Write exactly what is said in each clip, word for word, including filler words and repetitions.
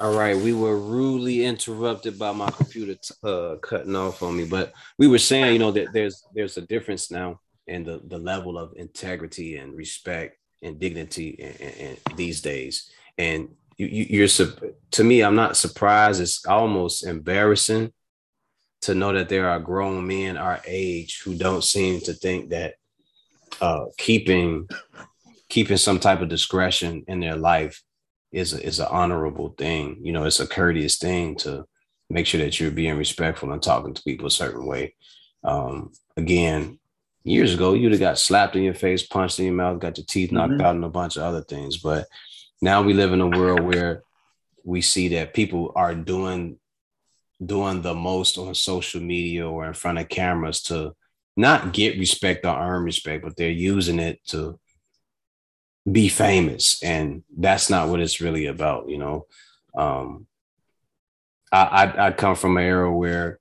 All right, we were rudely interrupted by my computer t- uh, cutting off on me, but we were saying, you know, that there's there's a difference now in the, the level of integrity and respect and dignity and, and, and these days. And you, you, you're to me, I'm not surprised. It's almost embarrassing to know that there are grown men our age who don't seem to think that uh, keeping keeping some type of discretion in their life is a, is an honorable thing. You know, it's a courteous thing to make sure that you're being respectful and talking to people a certain way. Um, again, years ago, you'd have got slapped in your face, punched in your mouth, got your teeth knocked mm-hmm. out and a bunch of other things. But now we live in a world where we see that people are doing, doing the most on social media or in front of cameras to not get respect or earn respect, but they're using it to be famous, and that's not what it's really about, you know. Um, I, I I come from an era where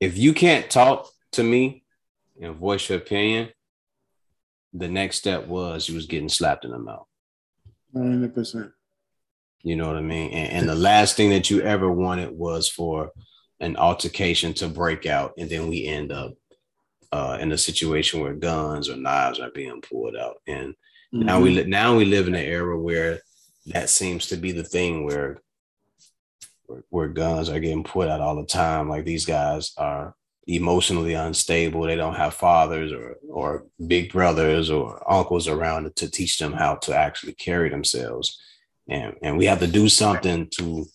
if you can't talk to me and voice your opinion, the next step was you was getting slapped in the mouth. one hundred percent. You know what I mean? And, and the last thing that you ever wanted was for an altercation to break out, and then we end up uh, in a situation where guns or knives are being pulled out, and Mm-hmm. Now we now we live in an era where that seems to be the thing, where where guns are getting put out all the time. Like, these guys are emotionally unstable. They don't have fathers or or big brothers or uncles around to teach them how to actually carry themselves. And and we have to do something to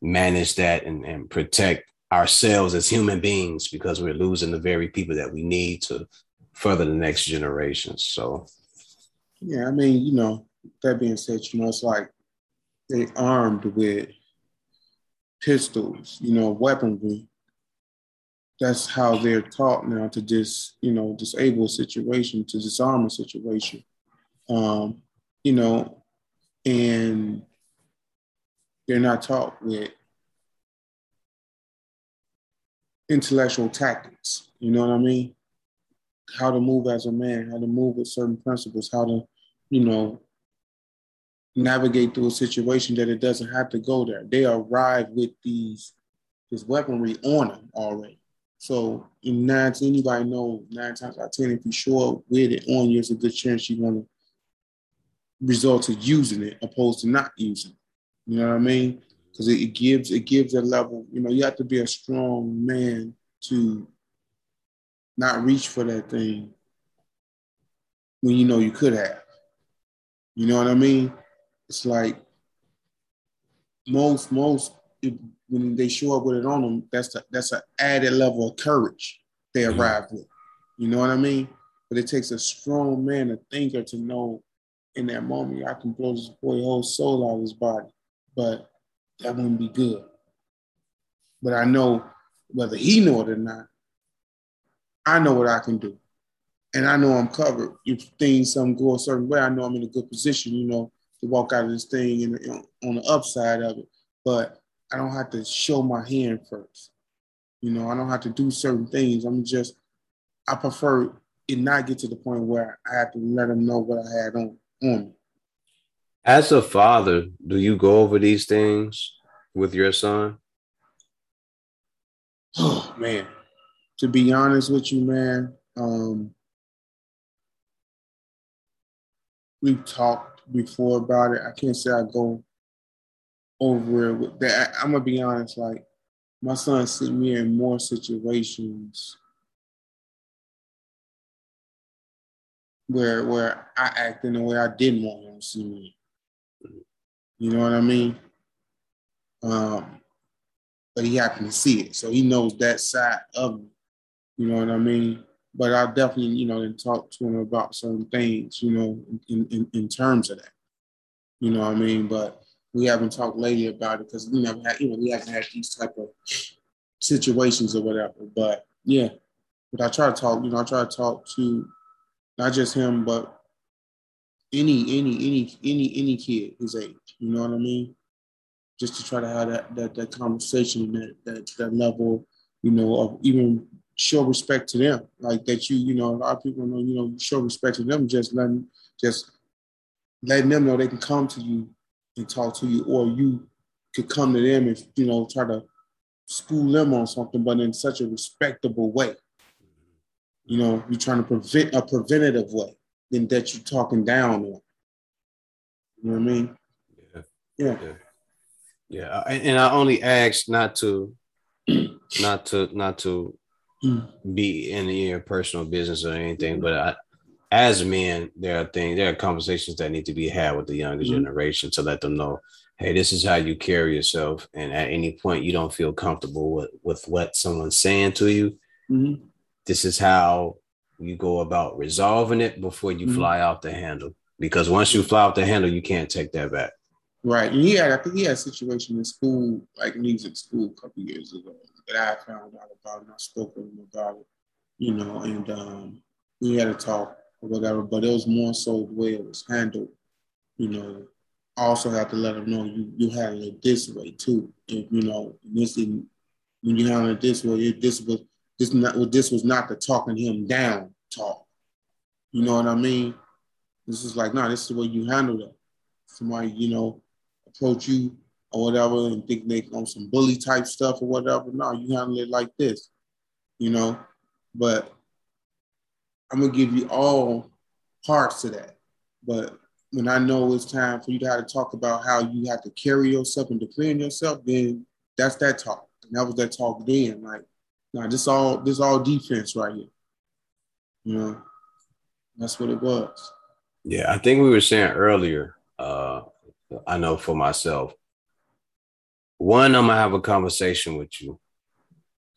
manage that and, and protect ourselves as human beings, because we're losing the very people that we need to further the next generation. So. Yeah, I mean, you know, that being said, you know, it's like they armed with pistols, you know, weaponry. That's how they're taught now to just, you know, disable a situation, to disarm a situation, um, you know, and they're not taught with intellectual tactics, you know what I mean? How to move as a man, how to move with certain principles, how to, you know, navigate through a situation that it doesn't have to go there. They arrive with these, this weaponry on them already. So in nine, anybody know nine times out of ten, if you show up with it on you, there's a good chance you're going to result to using it opposed to not using it. You know what I mean? Because it, it gives, it gives a level, you know, you have to be a strong man to not reach for that thing when you know you could have. You know what I mean? It's like most, most it, when they show up with it on them, that's a, that's an added level of courage they mm-hmm. arrive with. You know what I mean? But it takes a strong man, a thinker, to know in that moment, I can blow this boy's whole soul out of his body, but that wouldn't be good. But I know, whether he knew it or not, I know what I can do, and I know I'm covered. If things some go a certain way, I know I'm in a good position, you know, to walk out of this thing and you know, on the upside of it. But I don't have to show my hand first, you know. I don't have to do certain things. I'm just, I prefer it not get to the point where I have to let them know what I had on on me. As a father, do you go over these things with your son? Oh man. To be honest with you, man, um, we've talked before about it. I can't say I go over it with that. I'm gonna be honest, like, my son sent me in more situations where where I act in a way I didn't want him to see me. You know what I mean? Um, but he happened to see it, so he knows that side of me. You know what I mean? But I definitely, you know, talk to him about certain things, you know, in, in, in terms of that. You know what I mean? But we haven't talked lately about it because we never had, you know, we haven't had these type of situations or whatever. But yeah, but I try to talk, you know, I try to talk to not just him, but any, any, any, any, any kid his age. You know what I mean? Just to try to have that that, that conversation, that, that that level, you know, of even show respect to them, like that you, you know, a lot of people know, you know, show respect to them, just letting, just letting them know they can come to you and talk to you, or you could come to them and, you know, try to school them on something, but in such a respectable way. You know, you're trying to prevent a preventative way than that you're talking down on. You know what I mean? Yeah. Yeah. Yeah. Yeah. And I only asked not to, not to, not to be in your personal business or anything, but I, as men, there are things, there are conversations that need to be had with the younger mm-hmm. generation to let them know, hey, this is how you carry yourself. And at any point you don't feel comfortable with, with what someone's saying to you. Mm-hmm. This is how you go about resolving it before you mm-hmm. fly off the handle. Because once you fly off the handle, you can't take that back. Right. And he had, I think he had a situation in school, like music school a couple years ago that I found out about and I spoke with him about it, you know, and um, we had a talk or whatever, but it was more so the way it was handled. You know, I also have to let them know you, you handle it this way too. And, you know, and this didn't, when you handle it this way, it, this was, This not well, this was not the talking him down talk. You know what I mean? This is like, no, nah, this is the way you handle that. Somebody, you know, approach you or whatever and think they on some bully type stuff or whatever. No, you handle it like this, you know? But I'm gonna give you all parts of that. But when I know it's time for you to have to talk about how you have to carry yourself and defend yourself, then that's that talk. And that was that talk then, like, nah, this all this all defense right here. You know, that's what it was. Yeah, I think we were saying earlier, uh, I know for myself, one, I'm gonna have a conversation with you.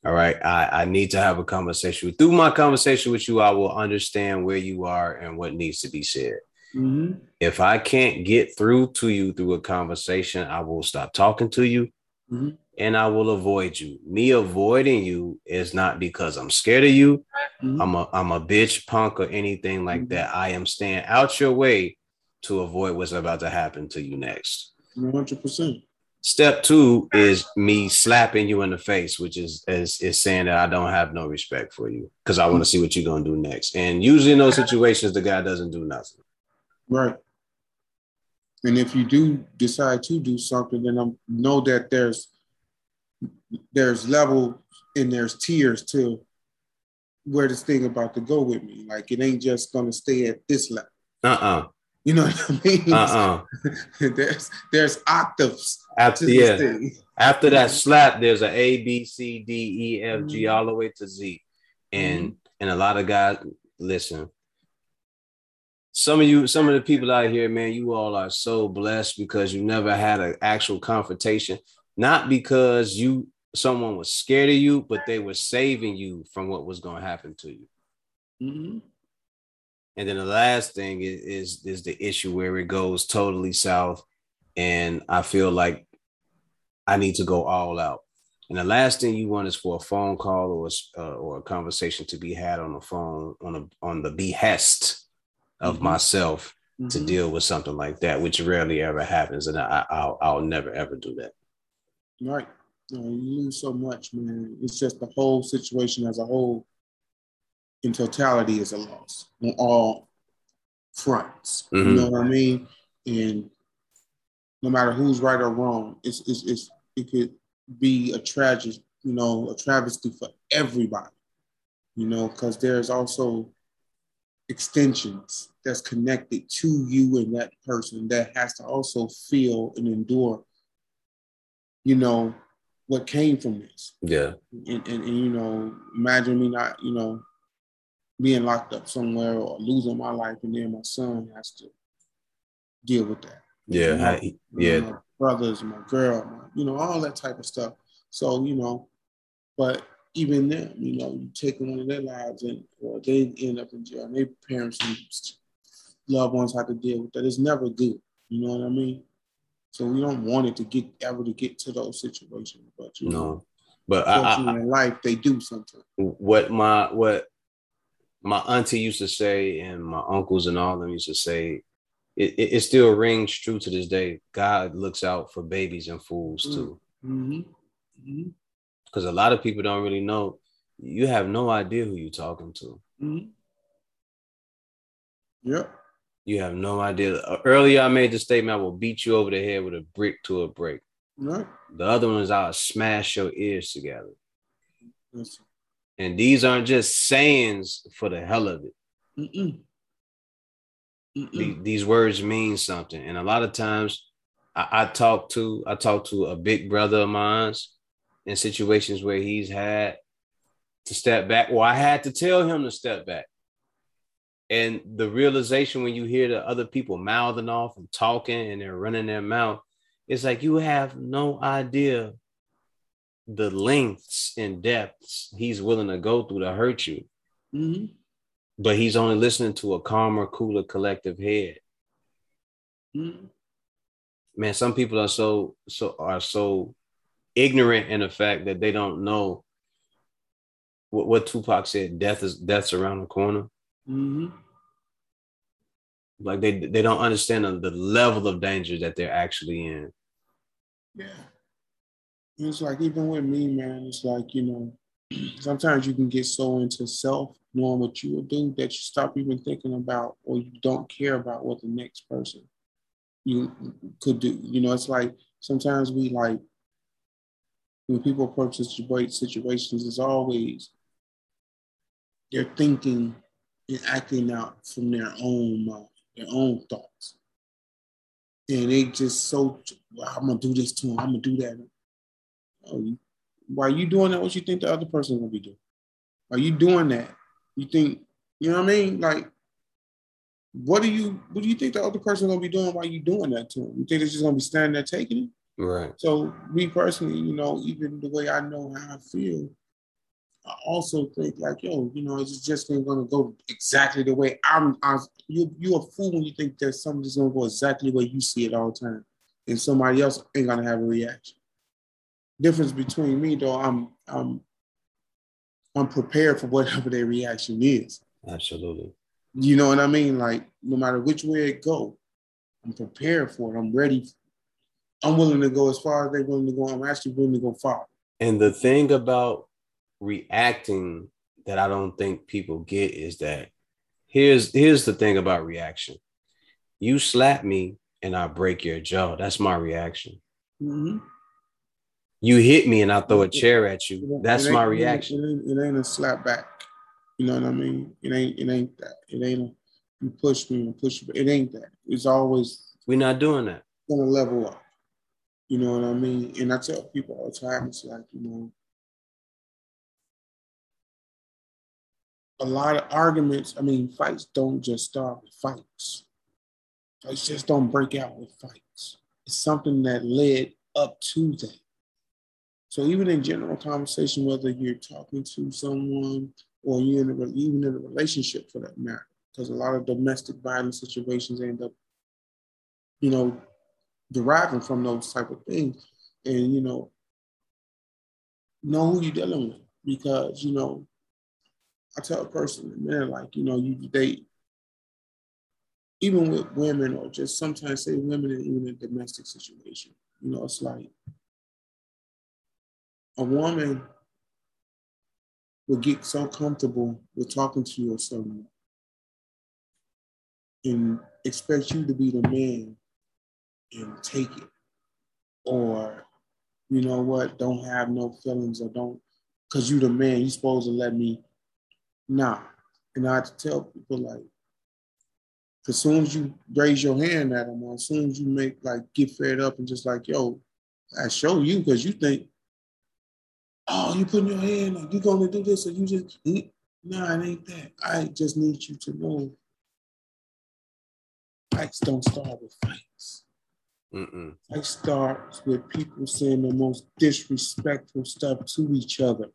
All right. I, I need to have a conversation with through my conversation with you, I will understand where you are and what needs to be said. Mm-hmm. If I can't get through to you through a conversation, I will stop talking to you. Mm-hmm. And I will avoid you. Me avoiding you is not because I'm scared of you. Mm-hmm. I'm a I'm a bitch, punk, or anything like mm-hmm. that. I am staying out your way to avoid what's about to happen to you next. one hundred percent. Step two is me slapping you in the face, which is is, is saying that I don't have no respect for you because I want to mm-hmm. see what you're going to do next. And usually in those situations, the guy doesn't do nothing. Right. And if you do decide to do something, then I know that there's there's level and there's tiers to where this thing about to go with me. Like it ain't just gonna stay at this level. Uh-uh. You know what I mean? Uh-uh. there's there's octaves. After, to this yeah. thing. After that slap, there's an A, B, C, D, E, F, G, mm-hmm. all the way to Z. And mm-hmm. and a lot of guys, listen, some of you, some of the people out here, man, you all are so blessed because you never had an actual confrontation. Not because you someone was scared of you, but they were saving you from what was going to happen to you. Mm-hmm. And then the last thing is, is, is the issue where it goes totally south. And I feel like I need to go all out. And the last thing you want is for a phone call or a, uh, or a conversation to be had on the phone, on, a, on the behest of mm-hmm. myself mm-hmm. to deal with something like that, which rarely ever happens. And I, I'll, I'll never, ever do that. Right. You know, you lose so much, man. It's just the whole situation as a whole in totality is a loss on all fronts. Mm-hmm. You know what I mean? And no matter who's right or wrong, it's, it's, it's it could be a tragic, you know, a travesty for everybody, you know, because there's also extensions that's connected to you and that person that has to also feel and endure, you know, what came from this. Yeah. And, and, and, you know, imagine me not, you know, being locked up somewhere or losing my life and then my son has to deal with that. Yeah. You know, I, yeah. My brothers, my girl, my, you know, all that type of stuff. So, you know, but even them, you know, you take one of their lives and or they end up in jail and their parents and loved ones have to deal with that. It's never good. You know what I mean? So we don't want it to get ever to get to those situations, but you no, know, but I, in I, life they do sometimes. What my what my auntie used to say, and my uncles and all of them used to say, it, it, it still rings true to this day. God looks out for babies and fools too, because mm-hmm. mm-hmm. a lot of people don't really know. You have no idea who you're talking to. Mm-hmm. Yep. You have no idea. Earlier, I made the statement, I will beat you over the head with a brick to a break. Right. The other one is I'll smash your ears together. Yes. And these aren't just sayings for the hell of it. Mm-mm. Mm-mm. These, these words mean something. And a lot of times I, I talk to I talk to a big brother of mine in situations where he's had to step back, or I had to tell him to step back. And the realization when you hear the other people mouthing off and talking and they're running their mouth, it's like you have no idea the lengths and depths he's willing to go through to hurt you. Mm-hmm. But he's only listening to a calmer, cooler, collective head. Mm-hmm. Man, some people are so so are so ignorant in the fact that they don't know what, what Tupac said. Death is death's around the corner. Mm-hmm. Like they they don't understand the level of danger that they're actually in. Yeah. It's like, even with me, man, it's like, you know, sometimes you can get so into self, knowing what you will do, that you stop even thinking about, or you don't care about what the next person you could do. You know, it's like, sometimes we like, when people approach situations, it's always, they're thinking and acting out from their own mind, their own thoughts. And they just so, well, I'm going to do this to him, I'm going to do that. Why are you doing that? What you think the other person will be doing? Are you doing that? You think, you know what I mean? Like, what do you what do you think the other person gonna be doing while you doing that to them? You think they're just gonna be standing there taking it? Right. So me personally, you know, even the way I know how I feel, I also think like, yo, you know, it's just ain't gonna go exactly the way I'm. I'm you you're a fool when you think that something's gonna go exactly the way you see it all the time, and somebody else ain't gonna have a reaction. Difference between me though, I'm I'm I'm prepared for whatever their reaction is. Absolutely. You know what I mean? Like, no matter which way it go, I'm prepared for it. I'm ready. I'm willing to go as far as they're willing to go. I'm actually willing to go far. And the thing about reacting that I don't think people get is that here's here's the thing about reaction. You slap me and I break your jaw. That's my reaction. Mm-hmm. You hit me and I throw a chair at you. That's my reaction. It ain't, it ain't a slap back. You know what I mean? It ain't it ain't that. It ain't a, you push me and push me. It ain't that. It's always... We're not doing that. Going to level up. You know what I mean? And I tell people all the time, it's like, you know, a lot of arguments, I mean, fights don't just start with fights. Fights just don't break out with fights. It's something that led up to that. So even in general conversation, whether you're talking to someone or you're in a, even in a relationship for that matter, because a lot of domestic violence situations end up, you know, deriving from those type of things. And, you know, know who you're dealing with, because, you know, I tell a person, man, like, you know, you they, even with women, or just sometimes say women and even in a domestic situation, you know, it's like, a woman will get so comfortable with talking to you or someone and expect you to be the man and take it. Or, you know what, don't have no feelings, or don't, because you the man, you supposed to let me, nah. And I have to tell people, like, as soon as you raise your hand at them, or as soon as you make, like, get fed up and just like, yo, I show you, because you think, oh, you putting your hand up, you going to do this, or you just, nah, it ain't that. I just need you to know fights don't start with fights. Mm-mm. Fights start with people saying the most disrespectful stuff to each other.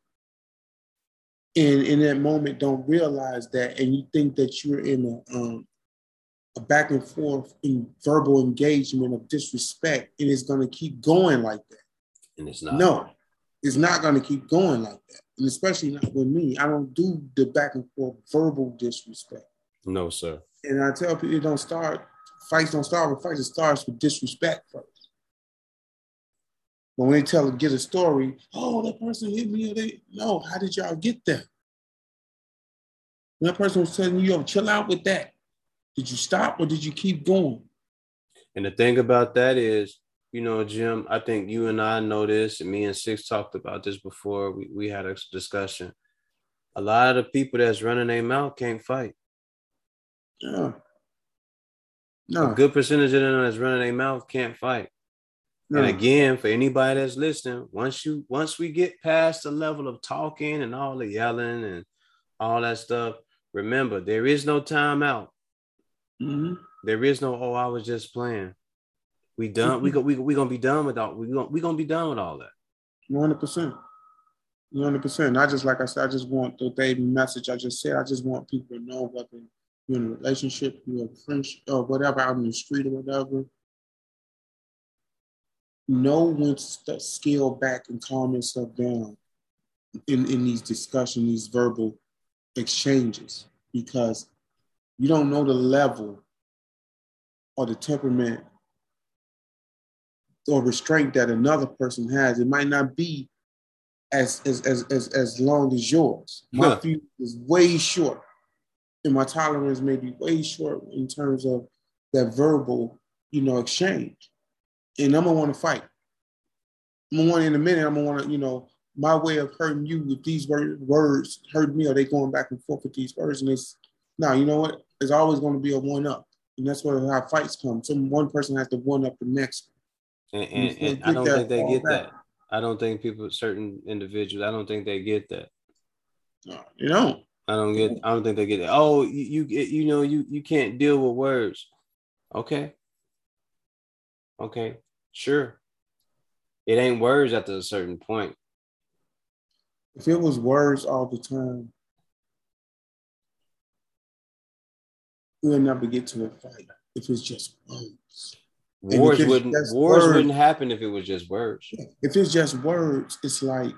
And in that moment, don't realize that, and you think that you're in a, um, a back and forth in verbal engagement of disrespect, and it's going to keep going like that. And it's not. No. It's not going to keep going like that. And especially not with me. I don't do the back and forth verbal disrespect. No, sir. And I tell people, it don't start, fights don't start with fights. It starts with disrespect first. But when they tell them, get a story, oh, that person hit me. Or they, no, how did y'all get there? When that person was telling you, yo, chill out with that. Did you stop or did you keep going? And the thing about that is, you know, Jim, I think you and I know this, and me and Six talked about this before we, we had a discussion. A lot of the people that's running their mouth can't fight. Yeah. No. A good percentage of them that's running their mouth can't fight. No. And again, for anybody that's listening, once you once we get past the level of talking and all the yelling and all that stuff, remember, there is no time out. Mm-hmm. There is no, oh, I was just playing. We done. Mm-hmm. We go. We we gonna be done with all. We gonna we gonna be done with all that. One hundred percent. One hundred percent. I just like I said. I just want the Dave message. I just said. I just want people to know whether you're in a relationship, you're a friendship, or whatever, out in the street or whatever. Know when to scale back and calm yourself down in in these discussions, these verbal exchanges, because you don't know the level or the temperament or restraint that another person has. It might not be as as as as, as long as yours. My huh. fuse is way short, and my tolerance may be way short in terms of that verbal, you know, exchange. And I'm gonna want to fight. I'm gonna want in a minute. I'm gonna want to, you know, my way of hurting you with these word, words hurt me. Or they going back and forth with these words, and it's now, you know what? It's always going to be a one up, and that's where how fights come. Some one person has to one up the next. And, and, and I don't think they get that. I don't think people, certain individuals, I don't think they get that. No, you don't. I don't get. I don't think they get that. Oh, you, you, you know, you, you can't deal with words. Okay. Okay, sure. It ain't words at a certain point. If it was words all the time, we'll never get to a fight. If it's just words. Wars wouldn't wars words, wouldn't happen if it was just words. If it's just words, it's like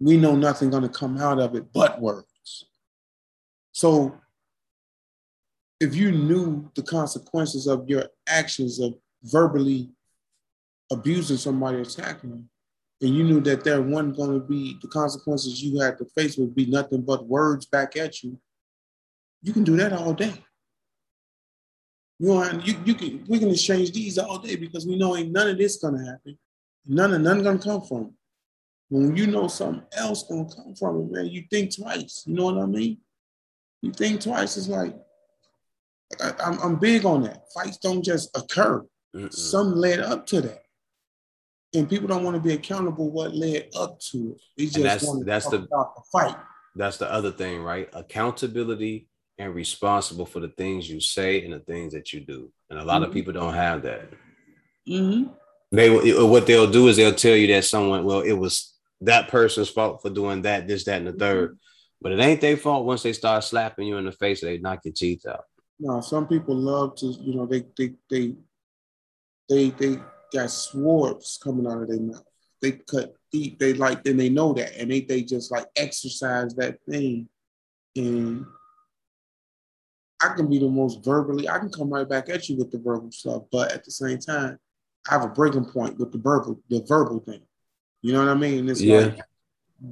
we know nothing gonna come out of it but words. So if you knew the consequences of your actions of verbally abusing somebody, attacking them, and you knew that there wasn't gonna be the consequences you had to face would be nothing but words back at you, you can do that all day. You know, you, you can, we can exchange these all day because we know ain't none of this gonna happen. None of none gonna come from it. When you know something else gonna come from it, man, you think twice. You know what I mean? You think twice. It's like I, I'm, I'm big on that. Fights don't just occur. Mm-mm. Some led up to that, and people don't want to be accountable what led up to it. They just and that's, want to that's talk the, about the fight. That's the other thing, right? Accountability. And responsible for the things you say and the things that you do, and a lot mm-hmm. of people don't have that. Mm-hmm. They what they'll do is they'll tell you that someone, well, it was that person's fault for doing that, this, that, and the third, but it ain't their fault once they start slapping you in the face. They knock your teeth out. No, some people love to, you know, they they they they they got swords coming out of their mouth. They cut deep. They like, and they know that, and they they just like exercise that thing and. I can be the most verbally, I can come right back at you with the verbal stuff, but at the same time, I have a breaking point with the verbal, the verbal thing. You know what I mean? It's yeah. like,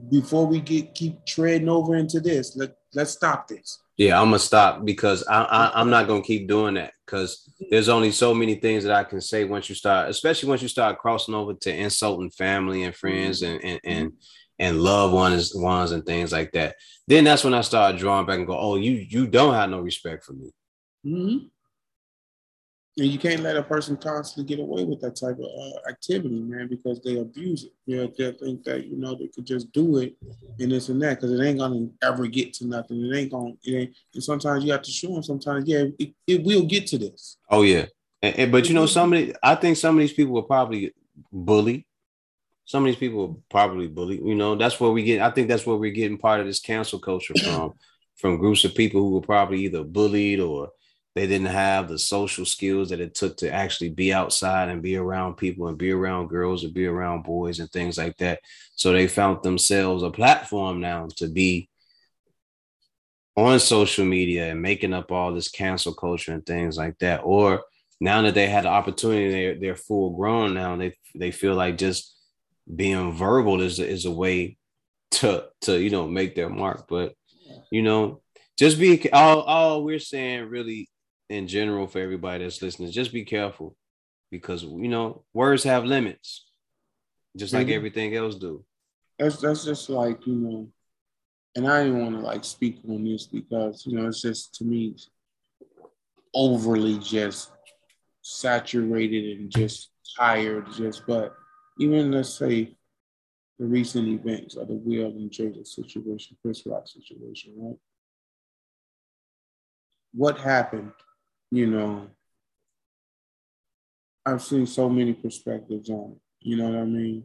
before we get keep treading over into this, let, let's stop this. Yeah, I'm going to stop because I, I, I'm not going to keep doing that because there's only so many things that I can say once you start, especially once you start crossing over to insulting family and friends and and and and loved ones, ones and things like that. Then that's when I started drawing back and go, oh, you you don't have no respect for me. Mm-hmm. And you can't let a person constantly get away with that type of uh, activity, man, because they abuse it. You know, they think that, you know, they could just do it and this and that because it ain't gonna ever get to nothing. It ain't gonna. It ain't, and sometimes you have to show them. Sometimes, yeah, it, it will get to this. Oh yeah, and, and but you know, some of the, I think some of these people were probably bullied. Some of these people are probably bullied, you know, that's where we get, I think that's where we're getting part of this cancel culture from, from groups of people who were probably either bullied or they didn't have the social skills that it took to actually be outside and be around people and be around girls and be around boys and things like that. So they found themselves a platform now to be on social media and making up all this cancel culture and things like that. Or now that they had the opportunity, they're, they're full grown now and they, they feel like just being verbal is a, is a way to to you know make their mark, but you know just be all all we're saying really in general for everybody that's listening. Just be careful because, you know, words have limits, just like mm-hmm. everything else do. That's that's just like, you know, and I didn't want to like speak on this because, you know, it's just to me overly just saturated and just tired just, but even let's say the recent events of the Will and Jada situation, Chris Rock situation, right? What happened, you know, I've seen so many perspectives on it, you know what I mean?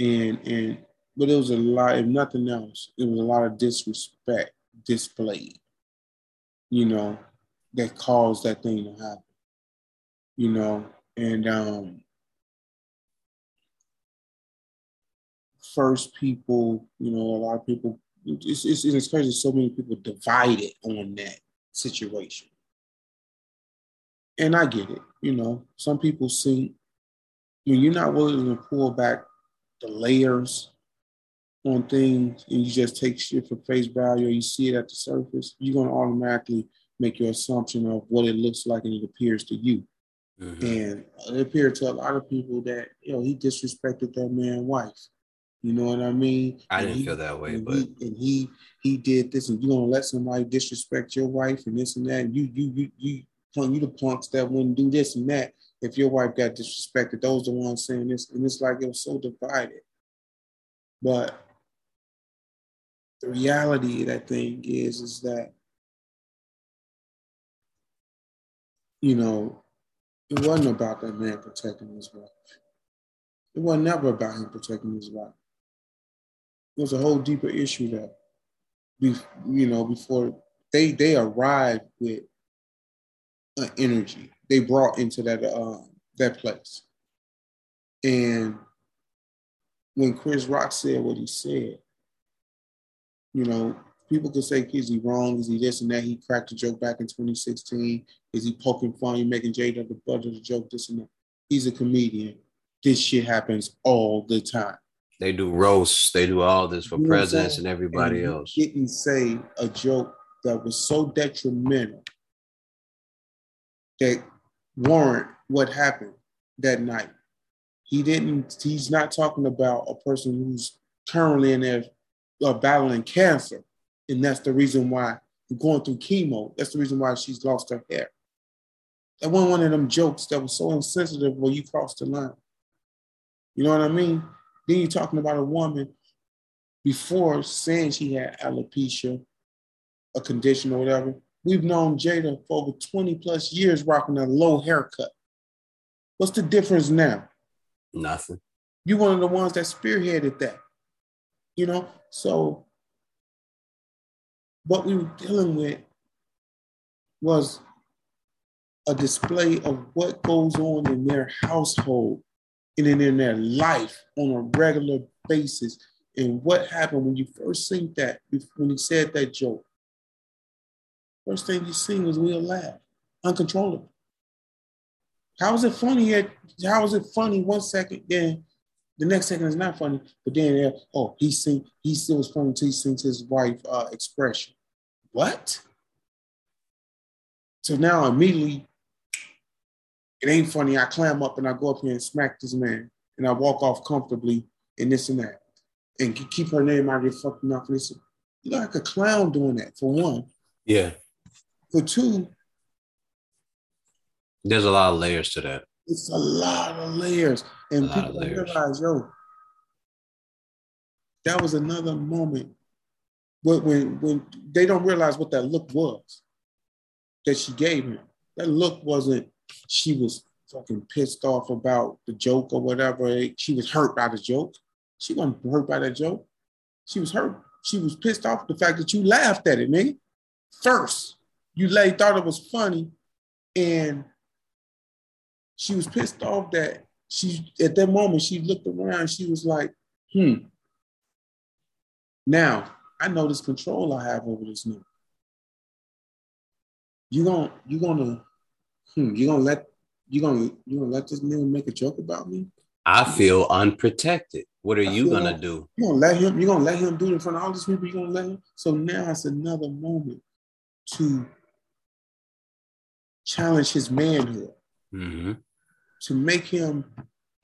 And, and, but it was a lot, if nothing else, it was a lot of disrespect displayed, you know, that caused that thing to happen, you know? And um, first people, you know, a lot of people, it's, it's, it's crazy, so many people divided on that situation. And I get it, you know, some people see, when you're not willing to pull back the layers on things and you just take shit for face value or you see it at the surface, you're going to automatically make your assumption of what it looks like and it appears to you. Mm-hmm. And it appeared to a lot of people that, you know, he disrespected that man's wife. You know what I mean? I and didn't he, feel that way, and but he, and he he did this, and you gonna let somebody disrespect your wife and this and that. And you you you you you the punks that wouldn't do this and that if your wife got disrespected. Those are the ones saying this, and it's like it was so divided. But the reality of that thing is, is that, you know, it wasn't about that man protecting his wife. It wasn't ever about him protecting his wife. It was a whole deeper issue that, you know, before they they arrived with an energy they brought into that um, that place. And when Chris Rock said what he said, you know, people could say, is he wrong? Is he this and that? He cracked a joke back in twenty sixteen. Is he poking fun? He making Jada the butt of the joke, this and that. He's a comedian. This shit happens all the time. They do roasts. They do all this for you know presidents and everybody and else. Didn't say a joke that was so detrimental that warrant what happened that night. He didn't, he's not talking about a person who's currently in there uh, battling cancer. And that's the reason why going through chemo. That's the reason why she's lost her hair. That wasn't one of them jokes that was so insensitive where you crossed the line. You know what I mean? Then you're talking about a woman before saying she had alopecia, a condition or whatever. We've known Jada for over twenty plus years rocking a low haircut. What's the difference now? Nothing. You're one of the ones that spearheaded that. You know? So what we were dealing with was a display of what goes on in their household and then in their life on a regular basis. And what happened when you first seen that, when you said that joke, first thing you seen was Will laugh, uncontrollable. How is it funny yet? How is it funny one second, then the next second is not funny, but then, oh, he seen, he still was funny until he sings his wife uh, expression. What? So now immediately, it ain't funny. I clam up and I go up here and smack this man and I walk off comfortably and this and that and keep her name out of your fucking mouth. You look like a clown doing that, for one. Yeah. For two. There's a lot of layers to that. It's a lot of layers. And people realize, yo, that was another moment. But when, when they don't realize what that look was that she gave him, that look wasn't, she was fucking pissed off about the joke or whatever. She was hurt by the joke. She wasn't hurt by that joke. She was hurt. She was pissed off at the fact that you laughed at it, man. First, you like, thought it was funny. And she was pissed off that she, at that moment, she looked around. She was like, hmm. Now, I know this control I have over this nigga. You gonna, you gonna... Hmm, you gonna let you gonna you gonna let this nigga make a joke about me? I feel unprotected. What are you gonna like, do? You gonna let him? You gonna let him do it in front of all these people? You gonna let him? So now it's another moment to challenge his manhood. Mm-hmm. to make him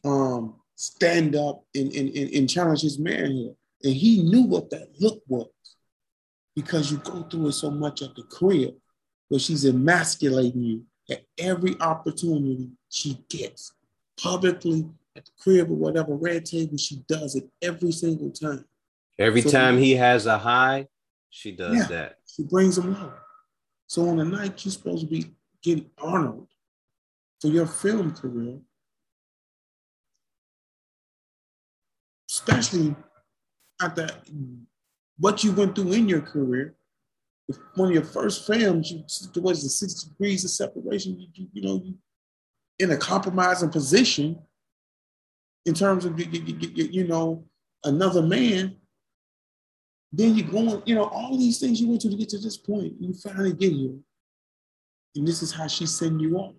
um, stand up and, and, and challenge his manhood. And he knew what that look was, because you go through it so much at the crib where she's emasculating you at every opportunity she gets, publicly, at the crib or whatever, red table, she does it every single time. Every so time when, he has a high, she does yeah, that. She brings him low. So on the night you're supposed to be getting honored for your film career, especially after what you went through in your career, if one of your first films, you towards the six degrees of separation, you, you, you know, you in a compromising position in terms of, you, you, you know, another man, then you're going, you know, all these things you went through to get to this point, you finally get here. And this is how she's sending you off.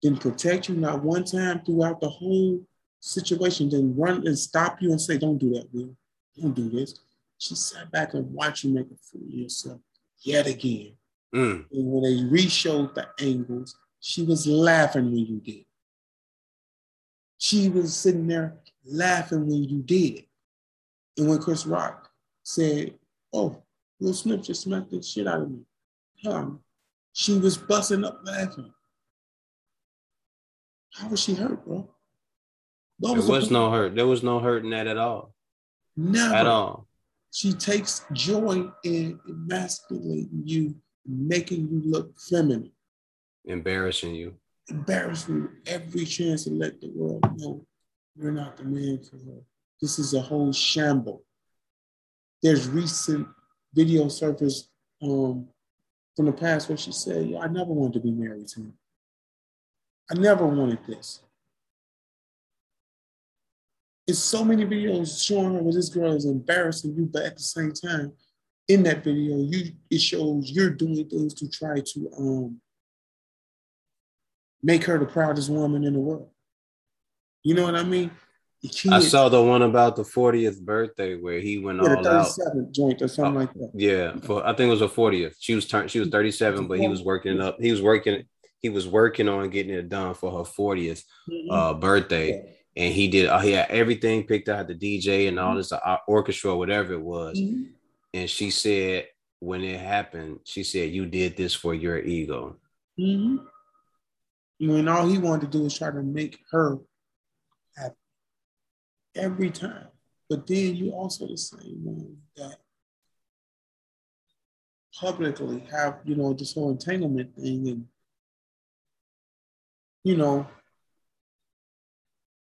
Didn't protect you not one time throughout the whole situation, then run and stop you and say, don't do that, Will. Don't do this. She sat back and watched you make a fool of yourself yet again. Mm. And when they re-showed the angles, she was laughing when you did. She was sitting there laughing when you did. And when Chris Rock said, oh, Will Smith just smacked the shit out of me, um, she was busting up laughing. How was she hurt, bro? There was no hurt. There was no hurt in that at all. Never. At all. She takes joy in emasculating you, making you look feminine. Embarrassing you. Embarrassing you. Every chance to let the world know you're not the man for her. This is a whole shamble. There's recent video surfaced um, from the past where she said, I never wanted to be married to him. I never wanted this. It's so many videos showing her where this girl is embarrassing you, but at the same time, in that video, you it shows you're doing things to try to um, make her the proudest woman in the world. You know what I mean? I saw the one about the fortieth birthday where he went all out. thirty-seventh joint or something oh, like that. Yeah, for I think it was her fortieth. She was turned. She was thirty-seven, but he was working up. He was working. He was working on getting it done for her fortieth uh, birthday, and he did. Uh, he had everything picked out, the D J and all this uh, orchestra, or whatever it was. Mm-hmm. And she said, when it happened, she said, "You did this for your ego." Mm-hmm. You know, and all he wanted to do was try to make her happy. Every time. But then you also the same one that publicly have, you know, this whole entanglement thing, and you know,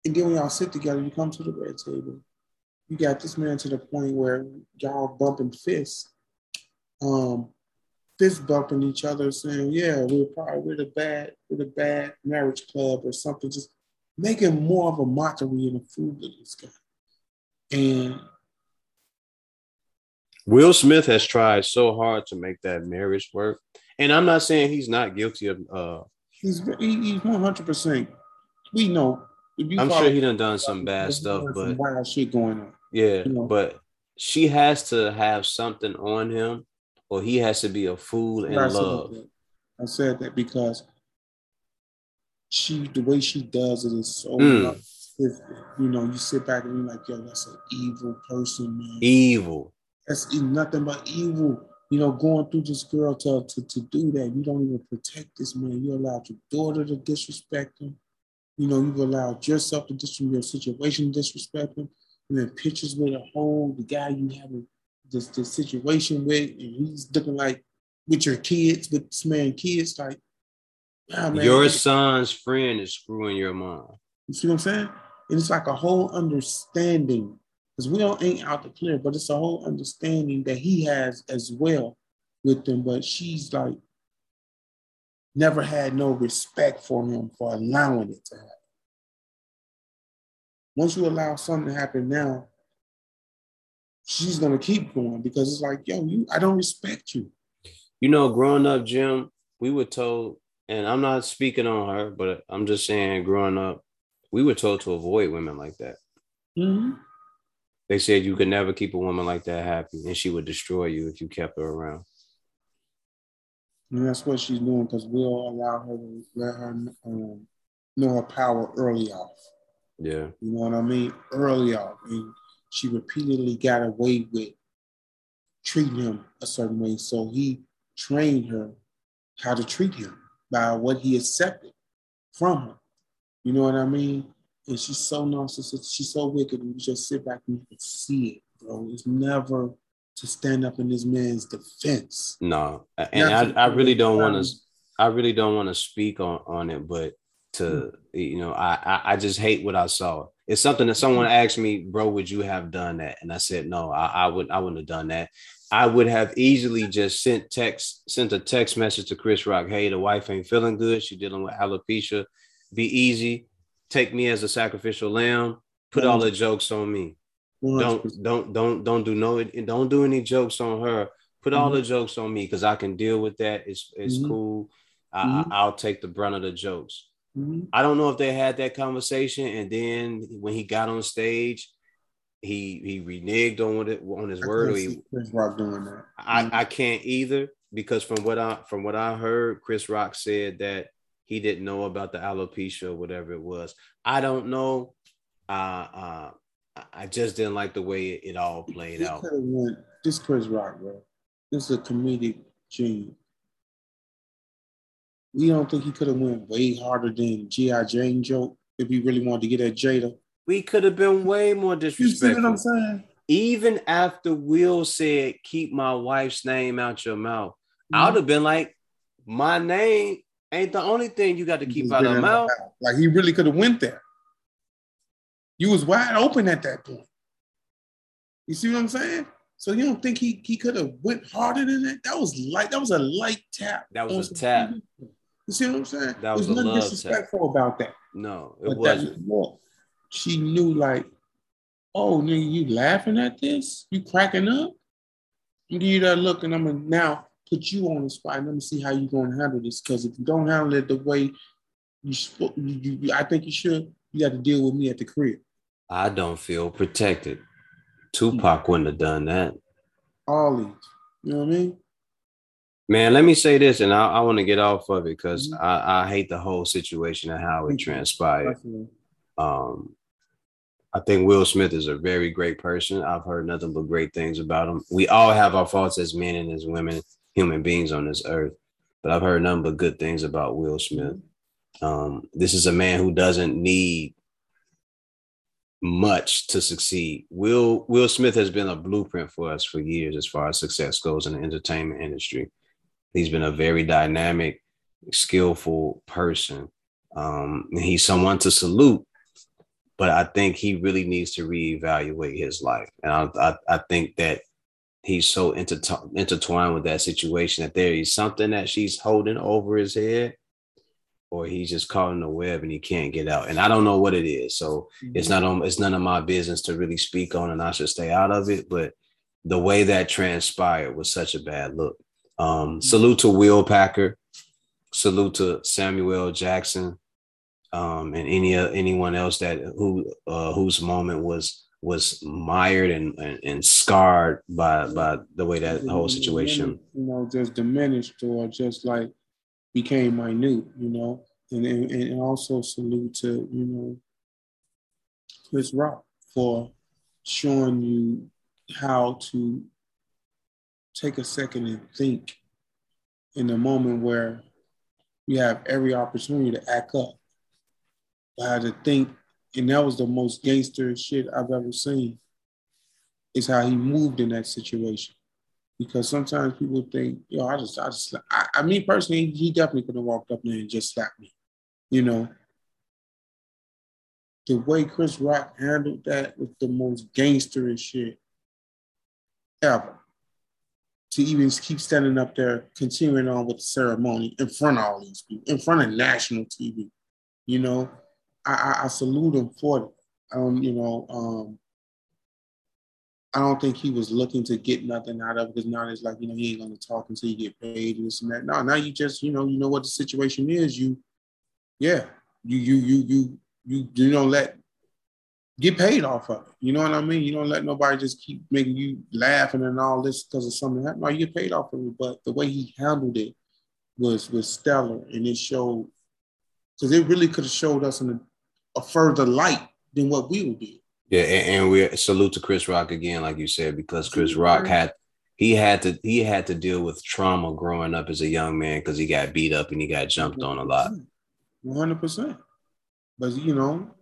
and then when y'all sit together, you come to the red table, you got this man to the point where y'all bumping fists, um, fist bumping each other, saying, yeah, we're probably we're the bad, we're the bad marriage club or something, just making more of a mockery and a fool of this guy. And Will Smith has tried so hard to make that marriage work. And I'm not saying he's not guilty of... Uh, he's, he's one hundred percent. We know. If you I'm sure he done done some bad stuff, but... wild shit going on. Yeah, you know? But she has to have something on him, or he has to be a fool in love. I said that because... She, the way she does it is so, mm. you know, you sit back and you're like, yo, that's an evil person, man. Evil. That's nothing but evil. You know, going through this girl to, to, to do that, you don't even protect this man. You allowed your daughter to disrespect him. You know, you've allowed yourself to disrespect your situation, to disrespect him. And then pictures with a whole, the guy you have this, this situation with, and he's looking like with your kids, with this man, kids, like, nah, man, your son's friend is screwing your mom. You see what I'm saying? And it's like a whole understanding, because we all ain't out to clear, but it's a whole understanding that he has as well with them. But she's like never had no respect for him for allowing it to happen. Once you allow something to happen now, she's gonna keep going, because it's like, yo, you, I don't respect you. You know, growing up, Jim, we were told. And I'm not speaking on her, but I'm just saying, growing up, we were told to avoid women like that. Mm-hmm. They said you could never keep a woman like that happy, and she would destroy you if you kept her around. And that's what she's doing, because we'll allow her to let her um, know her power early off. Yeah. You know what I mean? Early off. And she repeatedly got away with treating him a certain way. So he trained her how to treat him by what he accepted from her. You know what I mean? And she's so narcissistic. She's so wicked. And you just sit back and you can see it, bro. It's never to stand up in this man's defense. No. And I, I really don't want to I really don't want to speak on, on it, but to, you know, I, I, I just hate what I saw. It's something that someone asked me, bro, would you have done that? And I said, no, I, I would. I wouldn't have done that. I would have easily just sent text, sent a text message to Chris Rock. Hey, the wife ain't feeling good. She dealing with alopecia. Be easy. Take me as a sacrificial lamb. Put all the jokes on me. Don't, don't, don't, don't do no, don't do any jokes on her. Put all mm-hmm. the jokes on me because I can deal with that. It's, it's mm-hmm. cool. I, mm-hmm. I'll take the brunt of the jokes. Mm-hmm. I don't know if they had that conversation. And then when he got on stage, he he reneged on it on his I word. He, Chris Rock doing that. I, I can't either because from what I from what I heard, Chris Rock said that he didn't know about the alopecia or whatever it was. I don't know. Uh, uh, I just didn't like the way it, it all played this out. Went, this Chris Rock, bro. This is a comedic genius. We don't think he could have went way harder than G I. Jane joke if he really wanted to get at Jada. We could have been way more disrespectful. You see what I'm saying? Even after Will said, keep my wife's name out your mouth, mm-hmm. I would have been like, my name ain't the only thing you got to keep out of mouth. Like he really could have went there. You was wide open at that point. You see what I'm saying? So you don't think he he could have went harder than that? That was light. That was a light tap. That was a tap. T V. You see what I'm saying? That was There's a nothing love disrespectful tap. About that. No, it but wasn't. Was she knew like, oh, nigga, you laughing at this? You cracking up? I'm give you that look, and I'm gonna now put you on the spot, and let me see how you gonna handle this. Because if you don't handle it the way you, sp- you, you I think you should, you got to deal with me at the crib. I don't feel protected. Tupac wouldn't have done that. All these, you know what I mean? Man, let me say this, and I, I want to get off of it because mm-hmm. I, I hate the whole situation and how it transpired. Um, I think Will Smith is a very great person. I've heard nothing but great things about him. We all have our faults as men and as women, human beings on this earth, but I've heard nothing but good things about Will Smith. Um, this is a man who doesn't need much to succeed. Will Will Smith has been a blueprint for us for years as far as success goes in the entertainment industry. He's been a very dynamic, skillful person. Um, he's someone to salute, but I think he really needs to reevaluate his life. And I, I, I think that he's so inter- intertwined with that situation that there is something that she's holding over his head, or he's just caught in the web and he can't get out. And I don't know what it is. So mm-hmm. it's not on, it's none of my business to really speak on, and I should stay out of it. But the way that transpired was such a bad look. Um, mm-hmm. Salute to Will Packer. Salute to Samuel Jackson, um, and any uh, anyone else that who uh, whose moment was was mired and, and, and scarred by by the way that mm-hmm. whole situation, you know, just diminished or just like became minute, you know, and, and and also salute to, you know, Chris Rock for showing you how to take a second and think in the moment where you have every opportunity to act up, how to think. And that was the most gangster shit I've ever seen, is how he moved in that situation. Because sometimes people think, yo, I just, I just, I, I mean, personally, he definitely could have walked up there and just slapped me. You know, the way Chris Rock handled that was the most gangster shit ever. To even keep standing up there, continuing on with the ceremony in front of all these people, in front of national T V. You know, I, I, I salute him for it. Um, you know, um, I don't think he was looking to get nothing out of it, because now it's like, you know, he ain't going to talk until you get paid and this and that. No, now you just, you know, you know what the situation is. You, yeah, you, you, you, you, you, you don't let, get paid off of it. You know what I mean? You don't let nobody just keep making you laughing and all this because of something that happened. No, you get paid off of it. But the way he handled it was, was stellar. And it showed because it really could have showed us in a, a further light than what we would do. Yeah, and, and we salute to Chris Rock again, like you said, because Chris Rock had he had to he had to deal with trauma growing up as a young man because he got beat up and he got jumped on a lot. one hundred percent. But, you know,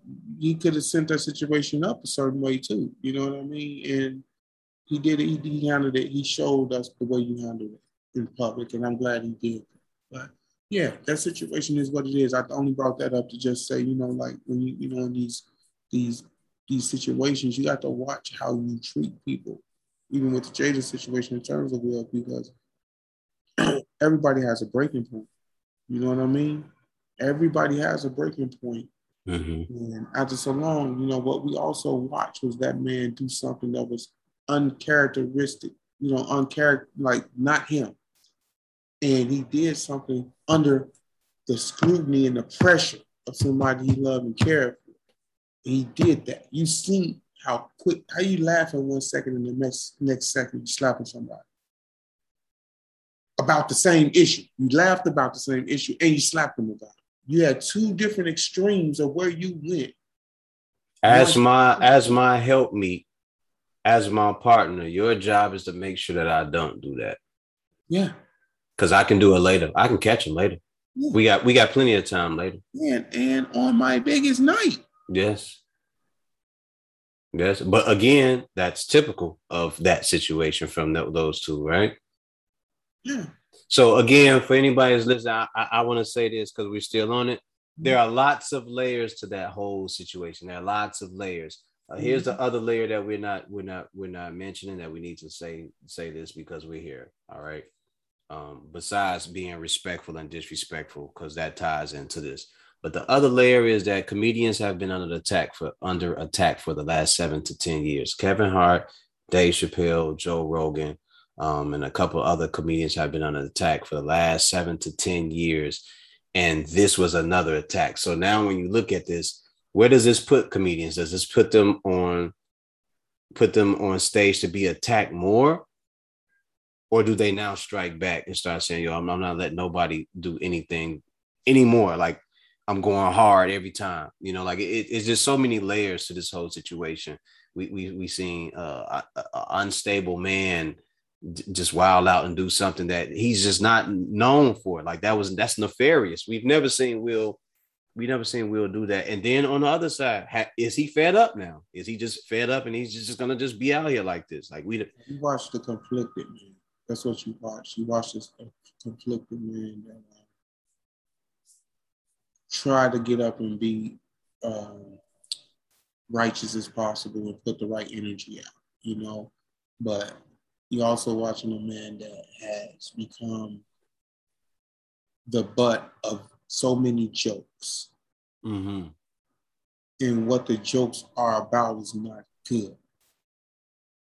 he could have sent that situation up a certain way, too. You know what I mean? And he did it. He handled it. He showed us the way you handled it in public, and I'm glad he did. But, yeah, that situation is what it is. I only brought that up to just say, you know, like, when you, you know, in these, these, these situations, you got to watch how you treat people, even with the Jada situation in terms of Will, because everybody has a breaking point. You know what I mean? Everybody has a breaking point. Mm-hmm. And after so long, you know, what we also watched was that man do something that was uncharacteristic, you know, uncharacter, like not him. And he did something under the scrutiny and the pressure of somebody he loved and cared for. He did that. You see how quick, how you laugh in one second and the next next second you slapping somebody. About the same issue. You laughed about the same issue and you slapped them about it. You had two different extremes of where you went. As my as my helpmeet, as my partner, your job is to make sure that I don't do that. Yeah. Because I can do it later. I can catch him later. Yeah. We got we got plenty of time later. And and on my biggest night. Yes. Yes. But again, that's typical of that situation from the, those two, right? Yeah. So again, for anybody who's listening, I, I, I want to say this because we're still on it. There are lots of layers to that whole situation. There are lots of layers. Uh, here's the other layer that we're not we're not we're not mentioning that we need to say say this because we're here. All right. Um, besides being respectful and disrespectful, because that ties into this. But the other layer is that comedians have been under attack for under attack for the last seven to ten years. Kevin Hart, Dave Chappelle, Joe Rogan. Um, and a couple other comedians have been under attack for the last seven to ten years. And this was another attack. So now when you look at this, where does this put comedians? Does this put them on put them on stage to be attacked more? Or do they now strike back and start saying, yo, I'm, I'm not letting nobody do anything anymore. Like, I'm going hard every time. You know, like it, it's just so many layers to this whole situation. We we we seen uh, an unstable man just wild out and do something that he's just not known for. Like that was, that's nefarious. We've never seen Will, we never seen Will do that. And then on the other side, ha, is he fed up now? Is he just fed up and he's just, just going to just be out here like this? Like we you watch the conflicted man. That's what you watch. You watch this conflicted man that uh, try to get up and be um, righteous as possible and put the right energy out, you know, but you're also watching a man that has become the butt of so many jokes. Mm-hmm. And what the jokes are about is not good.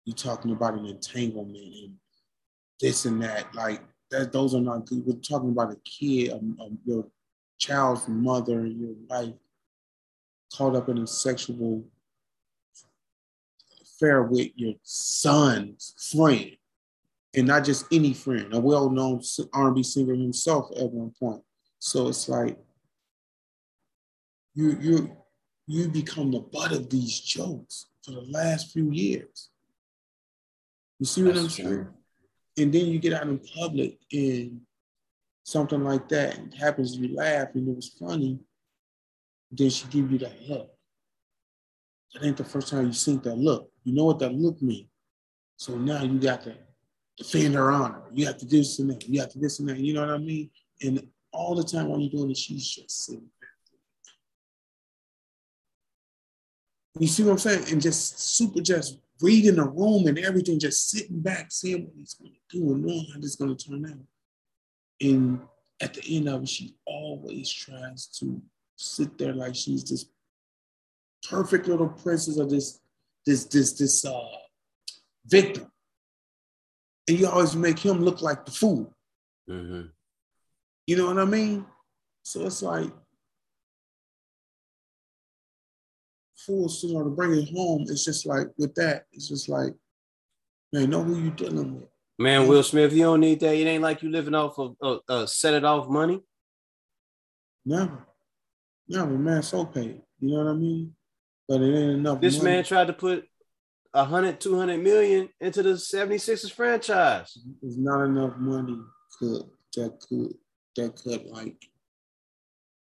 You're talking about an entanglement and this and that. Like, that, those are not good. We're talking about a kid, a, a, your child's mother, and your wife caught up in a sexual affair with your son's friend, and not just any friend, a well-known R and B singer himself at one point. So it's like you you you become the butt of these jokes for the last few years. You see what That's I'm saying? True. And then you get out in public and something like that and it happens, you laugh and it was funny. Then she give you that look. That ain't the first time you seen that look. You know what that look means. So now you got to defend her honor. You have to do this and that. You have to this and that. You know what I mean? And all the time while you're doing it, she's just sitting back. You see what I'm saying? And just super just reading the room and everything, just sitting back, seeing what he's going to do and knowing how this is going to turn out. And at the end of it, she always tries to sit there like she's this perfect little princess of this This this this uh victim, and you always make him look like the fool. Mm-hmm. You know what I mean? So it's like fools. You know, to bring it home, it's just like with that. It's just like, man, know who you dealing with. Man, Will Smith, you don't need that. It ain't like you living off of uh, uh, set it off money. Never. Yeah, but man, so paid. You know what I mean? But it ain't enough. This money. Man tried to put one hundred, two hundred million into the seventy-sixers franchise. It's not enough money to, that could that could like.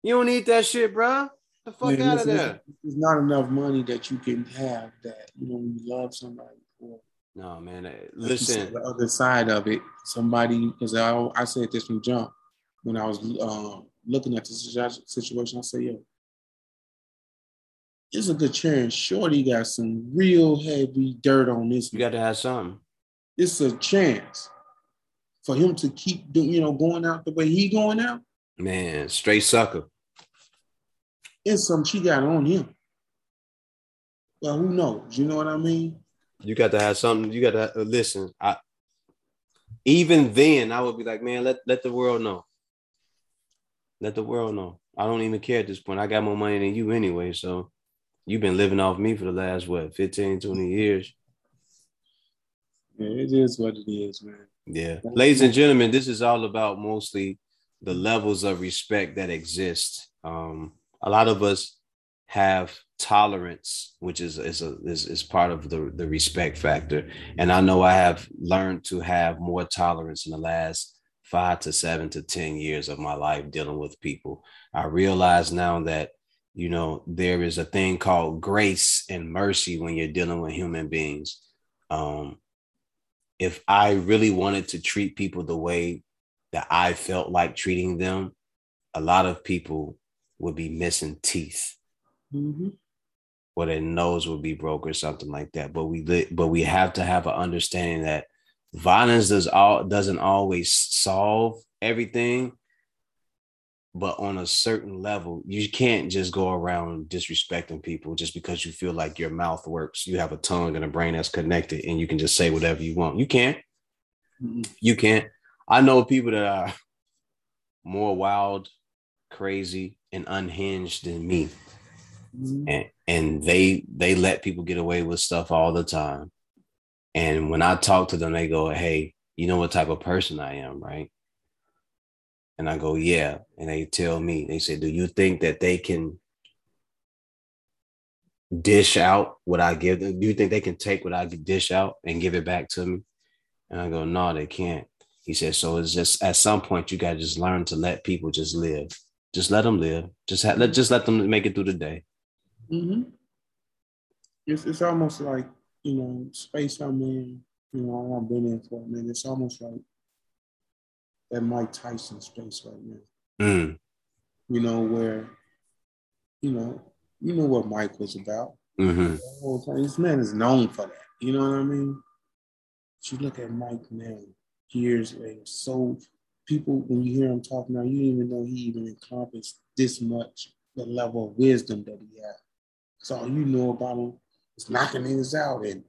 You don't need that shit, bro. The fuck man, out of there. There's not enough money that you can have that, you know, when you love somebody. Or, no, man. Listen. The other side of it, somebody, because I, I said this from jump when I was um, looking at the situation, I said, yo, it's a good chance. Shorty got some real heavy dirt on this. You got to have something. It's a chance for him to keep doing, you know, going out the way he going out. Man, straight sucker. It's something she got on him. Well, who knows? You know what I mean? You got to have something. You got to listen. I even then I would be like, man, let, let the world know. Let the world know. I don't even care at this point. I got more money than you anyway. So you've been living off me for the last, what, fifteen, twenty years. Yeah, it is what it is, man. Yeah. Ladies and gentlemen, this is all about mostly the levels of respect that exist. Um, A lot of us have tolerance, which is is a, is, is part of the, the respect factor. And I know I have learned to have more tolerance in the last five to seven to ten years of my life dealing with people. I realize now that, you know, there is a thing called grace and mercy when you're dealing with human beings. Um, if I really wanted to treat people the way that I felt like treating them, a lot of people would be missing teeth, mm-hmm. or their nose would be broke or something like that. But we li- but we have to have an understanding that violence does all doesn't always solve everything. But on a certain level, you can't just go around disrespecting people just because you feel like your mouth works. You have a tongue and a brain that's connected, and you can just say whatever you want. You can't. Mm-hmm. You can't. I know people that are more wild, crazy, and unhinged than me. Mm-hmm. And, and they they let people get away with stuff all the time. And when I talk to them, they go, hey, you know what type of person I am, right? And I go, yeah. And they tell me, they say, do you think that they can dish out what I give them? Do you think they can take what I dish out and give it back to me? And I go, no, they can't. He said, so it's just at some point you got to just learn to let people just live. Just let them live. Just ha- let just let them make it through the day. Mm-hmm. It's it's almost like, you know, space I'm in, you know, I've been in for a minute. It's almost like that Mike Tyson space right now. Mm. You know, where, you know, you know what Mike was about. Mm-hmm. The whole time. This man is known for that. You know what I mean? But you look at Mike now, years later, so... people, when you hear him talk now, you don't even know he even encompassed this much, the level of wisdom that he had. So all you know about him is knocking niggas out and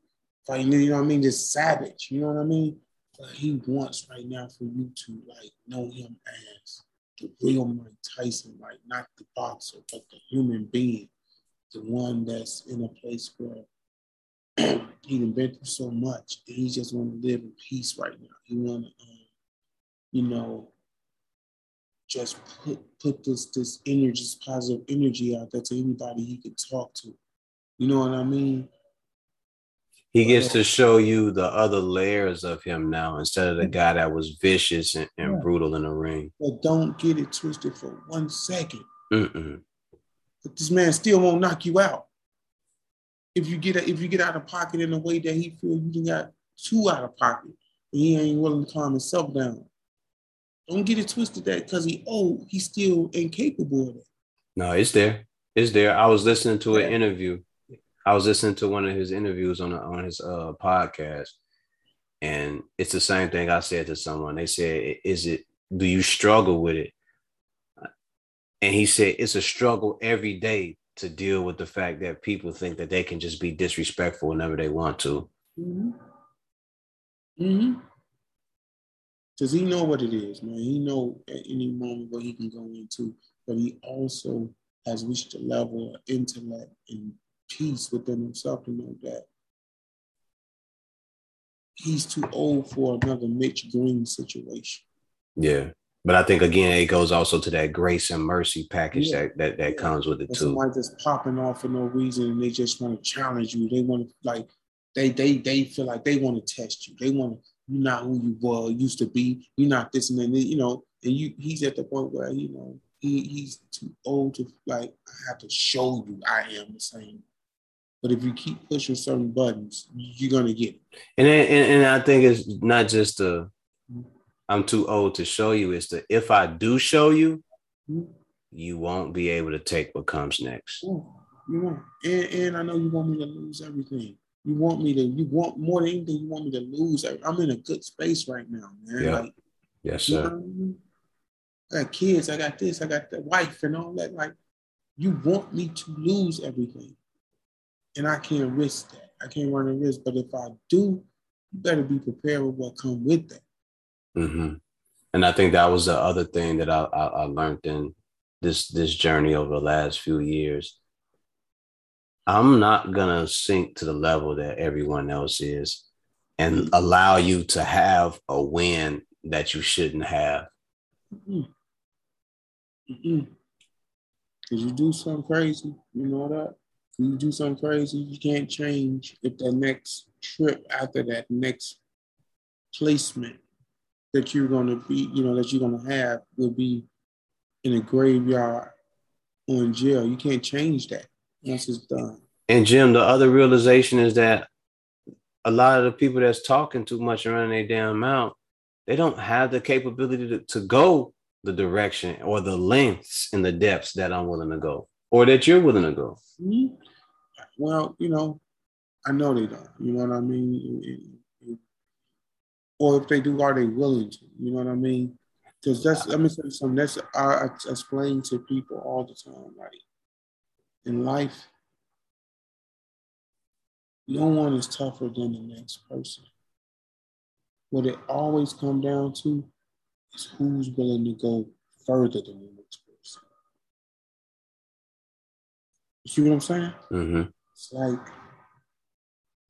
fighting, you know what I mean? Just savage, you know what I mean? But he wants right now for you to, like, know him as the real Mike Tyson, like, not the boxer, but the human being, the one that's in a place where he's been through so much and he just want to live in peace right now. He want to... Um, you know, just put put this this energy, this positive energy out there to anybody he could talk to. You know what I mean? He gets uh, to show you the other layers of him now instead of the guy that was vicious and, and yeah. brutal in the ring. But don't get it twisted for one second. Mm-mm. But this man still won't knock you out. If you get if you get out of pocket in a way that he feels you got too out of pocket, and he ain't willing to calm himself down. Don't get it twisted that because he old, he's still incapable of it. No, it's there. It's there. I was listening to an interview. I was listening to one of his interviews on a, on his uh, podcast. And it's the same thing I said to someone. They said, is it, do you struggle with it? And he said, it's a struggle every day to deal with the fact that people think that they can just be disrespectful whenever they want to. Mm-hmm. Mm-hmm. Because he know what it is, man. He know at any moment what he can go into, but he also has reached a level of intellect and peace within himself to know that he's too old for another Mitch Green situation. Yeah, But I think, again, it goes also to that grace and mercy package yeah. that, that, that yeah. comes with it, it's too. Somebody just popping off for no reason, and they just want to challenge you. They want to, like, they they they feel like they want to test you. They want to, you're not who you were, used to be. You're not this and then, you know. And you, he's at the point where, you know, he, he's too old to, like, I have to show you I am the same. But if you keep pushing certain buttons, you're going to get it. And, and, and I think it's not just the I'm too old to show you. It's the if I do show you, you won't be able to take what comes next. Yeah, you won't. And, and I know you want me to lose everything. You want me to, you want more than anything, you want me to lose. I'm in a good space right now, man. Yeah. Like, yes, sir. You know what I mean? I got kids, I got this, I got the wife and all that. Like, you want me to lose everything. And I can't risk that. I can't run a risk. But if I do, you better be prepared with what comes with that. Mm-hmm. And I think that was the other thing that I, I, I learned in this this journey over the last few years. I'm not going to sink to the level that everyone else is and allow you to have a win that you shouldn't have. Mm-mm. Mm-mm. Did you do something crazy? You know that? You do something crazy, you can't change if the next trip after that next placement that you're going to be, you know, that you're going to have will be in a graveyard or in jail. You can't change that once it's done. And Jim, the other realization is that a lot of the people that's talking too much and running their damn mouth, they don't have the capability to, to go the direction or the lengths and the depths that I'm willing to go or that you're willing to go. Mm-hmm. Well, you know, I know they don't. You know what I mean? It, it, Or if they do, are they willing to? You know what I mean? Because that's, let me say something, that's, I, I explain to people all the time, like, in life, no one is tougher than the next person. What it always comes down to is who's willing to go further than the next person. You see what I'm saying? Mm-hmm. It's like,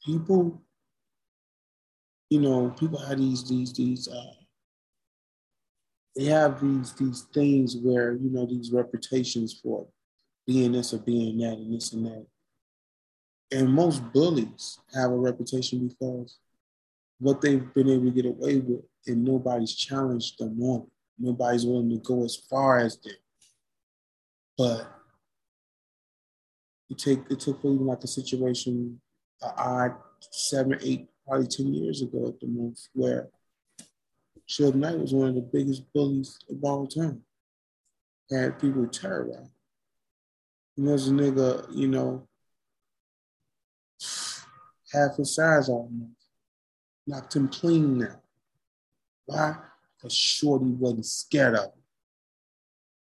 people... You know, people have these, these, these, uh, they have these, these things where, you know, these reputations for being this or being that and this and that. And most bullies have a reputation because what they've been able to get away with and nobody's challenged them on. Nobody's willing to go as far as them. But it, take, it took even like a situation, an odd seven, eight, probably ten years ago at the most, where Suge Knight was one of the biggest bullies of all time. Had people terrorized. And there's a nigga, you know, half his size almost. Knocked him clean now. Why? Because Shorty wasn't scared of him.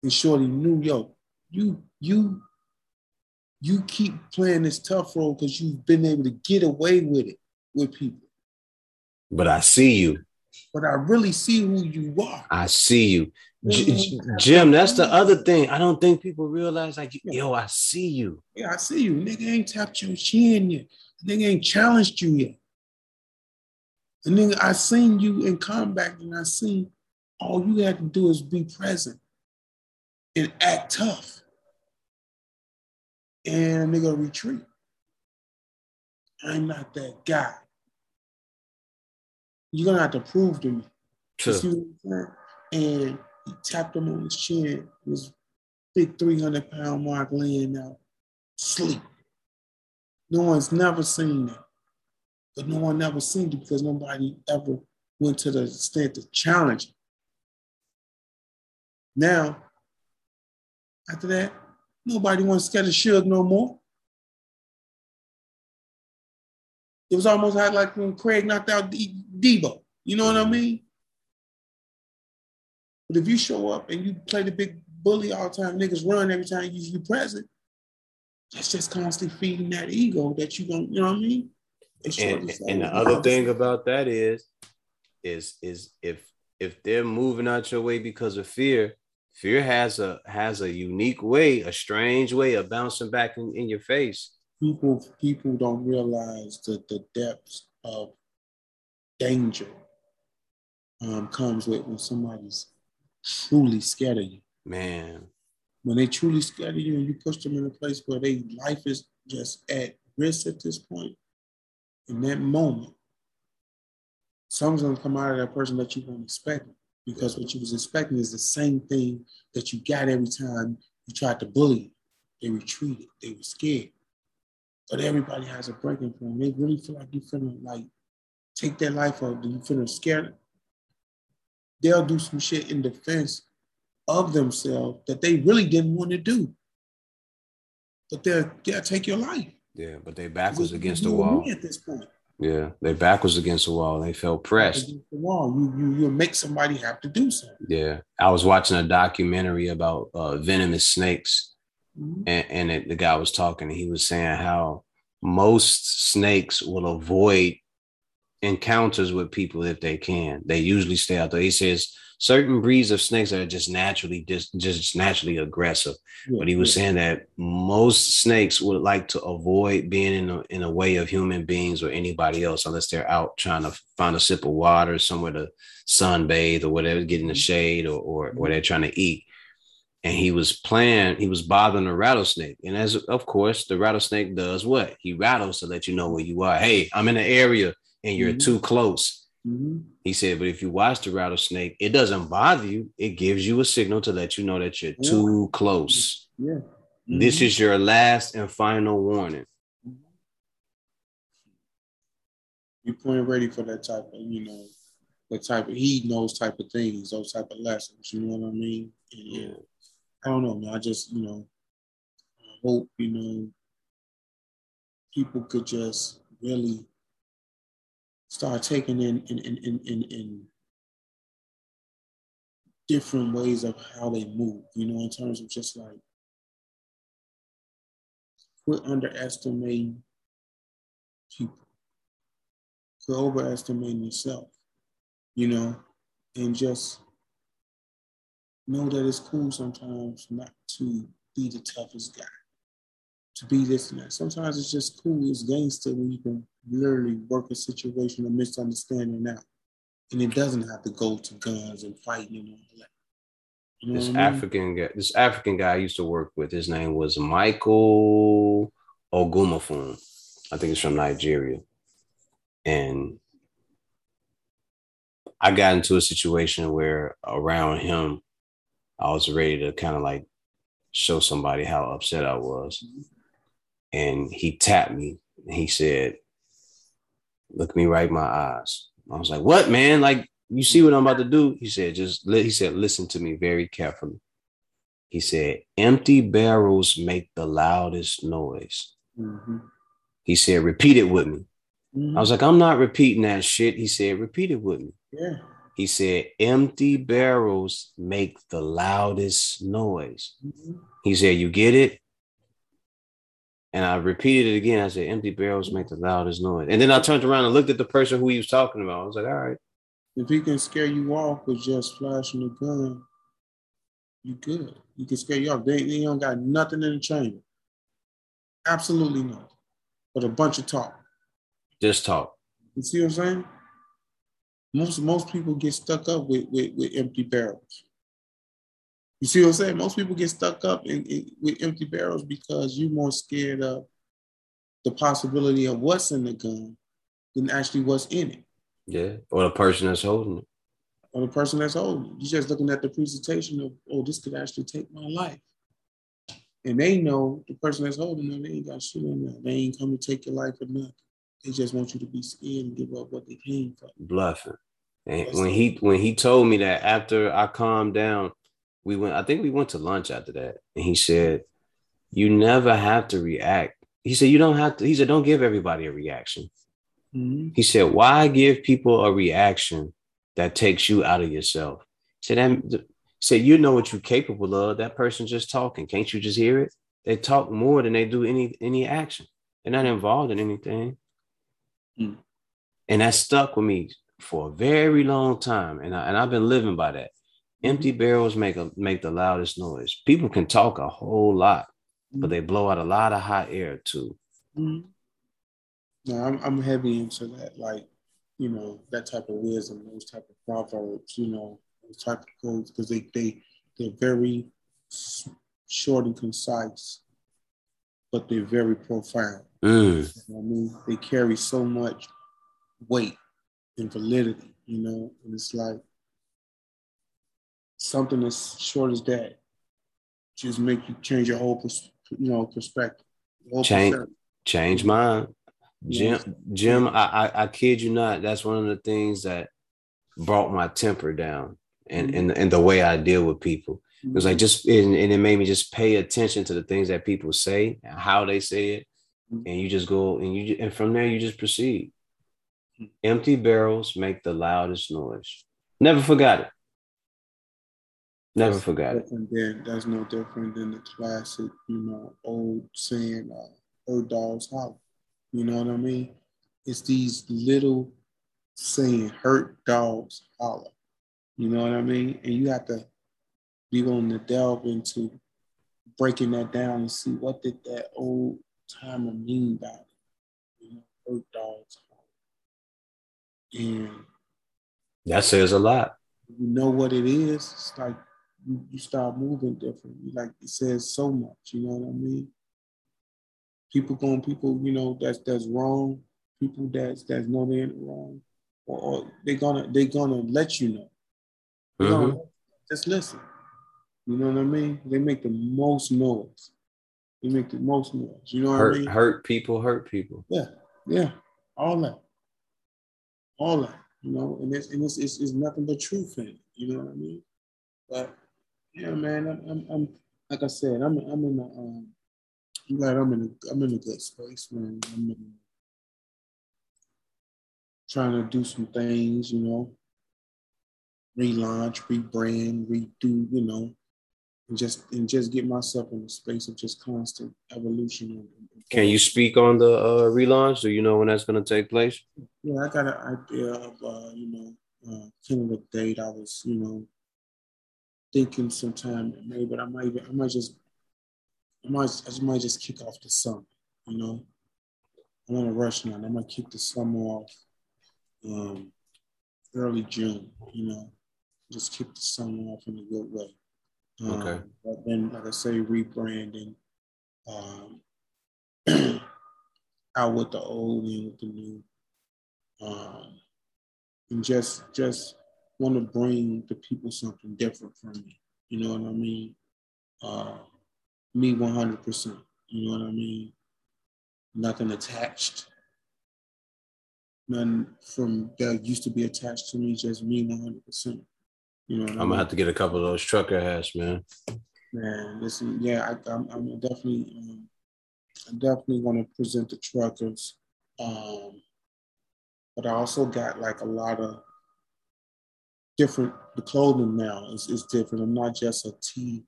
And Shorty knew, yo, you, you, you keep playing this tough role because you've been able to get away with it. With people. But I see you. But I really see who you are. I see you. J- Jim, that's the other thing. I don't think people realize, like, yeah. yo, I see you. Yeah, I see you. Nigga ain't tapped your chin yet. Nigga ain't challenged you yet. And nigga, I seen you in combat and I seen all you had to do is be present and act tough. And nigga retreat. I'm not that guy. You're going to have to prove to me. Sure. You see what I'm saying? And he tapped him on his chin. This big three hundred pound mark laying out. Sleep. No one's never seen that. But no one ever seen it because nobody ever went to the extent to challenge him. Now, after that, nobody wants to get a Suge no more. It was almost like when Craig knocked out De- Debo. You know what I mean? But if you show up and you play the big bully all the time, niggas run every time you you present, that's just constantly feeding that ego that you don't, you know what I mean? And, and, and the other thing about that is, is, is if if they're moving out your way because of fear, fear has a has a unique way, a strange way of bouncing back in, in your face. People, people don't realize that the depths of danger um, comes with when somebody's truly scared of you. Man. When they truly scared of you and you push them in a place where their life is just at risk at this point, in that moment, something's going to come out of that person that you weren't expecting, because what you was expecting is the same thing that you got every time you tried to bully. They retreated. They were scared. But everybody has a breaking point. They really feel like you're finna like take their life off. You finna scare them. They'll do some shit in defense of themselves that they really didn't want to do. But they'll, they'll take your life. Yeah, but they back was against the wall. At this point. Yeah, their back was against the wall. They felt pressed. Against the wall. You, you, you make somebody have to do something. Yeah. I was watching a documentary about uh, venomous snakes. Mm-hmm. And, and it, the guy was talking, and he was saying how most snakes will avoid encounters with people if they can. They usually stay out there. He says certain breeds of snakes are just naturally just, just naturally aggressive. Yeah, but he was yeah. saying that most snakes would like to avoid being in a, in a way of human beings or anybody else unless they're out trying to find a sip of water, somewhere to sunbathe or whatever, get in the shade, or or, or they're trying to eat. And he was playing, he was bothering a rattlesnake. And as of course, the rattlesnake does what? He rattles to let you know where you are. Hey, I'm in the area and you're mm-hmm. too close. Mm-hmm. He said, but if you watch the rattlesnake, it doesn't bother you. It gives you a signal to let you know that you're yeah. too close. Yeah. Mm-hmm. This is your last and final warning. Mm-hmm. You're point ready for that type of, you know, that type of, he knows type of things, those type of lessons. You know what I mean? And, yeah. I don't know, man. I just, you know, I hope, you know, people could just really start taking in in, in, in, in, in different ways of how they move, you know, in terms of just like quit underestimating people, quit overestimating yourself, you know, and just know that it's cool sometimes not to be the toughest guy, to be this and that. Sometimes it's just cool, it's gangster when you can literally work a situation of misunderstanding out. And it doesn't have to go to guns and fighting and all that. You know this African I mean? guy, this African guy I used to work with, his name was Michael Ogumafun. I think he's from Nigeria. And I got into a situation where around him, I was ready to kind of like show somebody how upset I was. And he tapped me and he said, look me right in my eyes. I was like, what, man? Like, you see what I'm about to do? He said, just, li-. he said, listen to me very carefully. He said, empty barrels make the loudest noise. Mm-hmm. He said, repeat it with me. Mm-hmm. I was like, I'm not repeating that shit. He said, repeat it with me. Yeah. He said, empty barrels make the loudest noise. Mm-hmm. He said, you get it? And I repeated it again. I said, empty barrels make the loudest noise. And then I turned around and looked at the person who he was talking about. I was like, all right. If he can scare you off with just flashing the gun, you good. You can scare you off. They, they don't got nothing in the chamber. Absolutely nothing. But a bunch of talk. Just talk. You see what I'm saying? Most most people get stuck up with, with, with empty barrels. You see what I'm saying? Most people get stuck up in, in, with empty barrels because you're more scared of the possibility of what's in the gun than actually what's in it. Yeah, or the person that's holding it. Or the person that's holding it. You're just looking at the presentation of, oh, this could actually take my life. And they know the person that's holding it, they ain't got shit in there. They ain't come to take your life or nothing. They just want you to be scared and give up what they came for. Bluffing. And when he when he told me that, after I calmed down, we went, I think we went to lunch after that. And he said, you never have to react. He said, you don't have to. He said, don't give everybody a reaction. Mm-hmm. He said, why give people a reaction that takes you out of yourself? He said, that, said, you know what you're capable of. That person's just talking. Can't you just hear it? They talk more than they do any any action. They're not involved in anything. Mm. And that stuck with me for a very long time. And, I, and I've been living by that. Empty barrels make a, make the loudest noise. People can talk a whole lot, mm. but they blow out a lot of hot air too. Mm. No, I'm, I'm heavy into that. Like, you know, that type of wisdom, those type of proverbs, you know, those type of films because they, they, they're very short and concise, but they're very profound. Mm. You know what I mean? They carry so much weight and validity, you know, and it's like something as short as that just make you change your whole, pers- you know, perspective. Whole change, perspective. Change mine. Jim, yeah. Jim, I, I, I kid you not. That's one of the things that brought my temper down and, and, and the way I deal with people. It was like just, and, and it made me just pay attention to the things that people say, how they say it. And you just go and you, and from there you just proceed. Empty barrels make the loudest noise. Never forgot it. Never that's forgot it. Than, that's no different than the classic, you know, old saying, uh, old dogs holler. You know what I mean? It's these little saying, hurt dogs holler. You know what I mean? And you have to be willing to delve into breaking that down and see what did that old timer mean by it. You know, hurt dogs holler. And that says a lot. You know what it is, it's like you, you start moving differently. Like it says so much, you know what I mean? People going, people, you know, that's that's wrong. People that's that's no, they ain't wrong, or, or they're gonna they're gonna let you know. Mm-hmm. You know, just listen. You know what I mean? They make the most noise. They make the most noise. You know what hurt, I mean? Hurt people, hurt people. Yeah, yeah, all that, all that. You know, and it's and it's, it's, it's nothing but truth in it. You know what I mean? But yeah, man, I'm I'm, I'm like I said, I'm I'm in the. Um, I'm glad I'm in a, I'm in a good space, man. I'm in, trying to do some things, you know, relaunch, rebrand, redo, you know, and just and just get myself in a space of just constant evolution. And, and Can you speak on the uh, relaunch? Do you know when that's going to take place? Yeah, I got an idea of, uh, you know, uh, kind of a date. I was, you know, thinking sometime in May, but I might I might just. I might, I might just kick off the summer, you know. I'm in a rush now. I might kick the summer off um, early June, you know. Just kick the summer off in a good way. Um, okay. But then, like I say, rebranding um, out with the old and with the new, um, and just just want to bring the people something different from me. You know what I mean? Uh, Me one hundred percent, you know what I mean? Nothing attached. None from that used to be attached to me, just me one hundred percent. You know what I'm I mean? Gonna have to get a couple of those trucker hats, man. Man, listen, yeah, I, I'm, I'm definitely, um, I definitely want to present the truckers. Um, but I also got like a lot of different, the clothing now is, is different. I'm not just a tee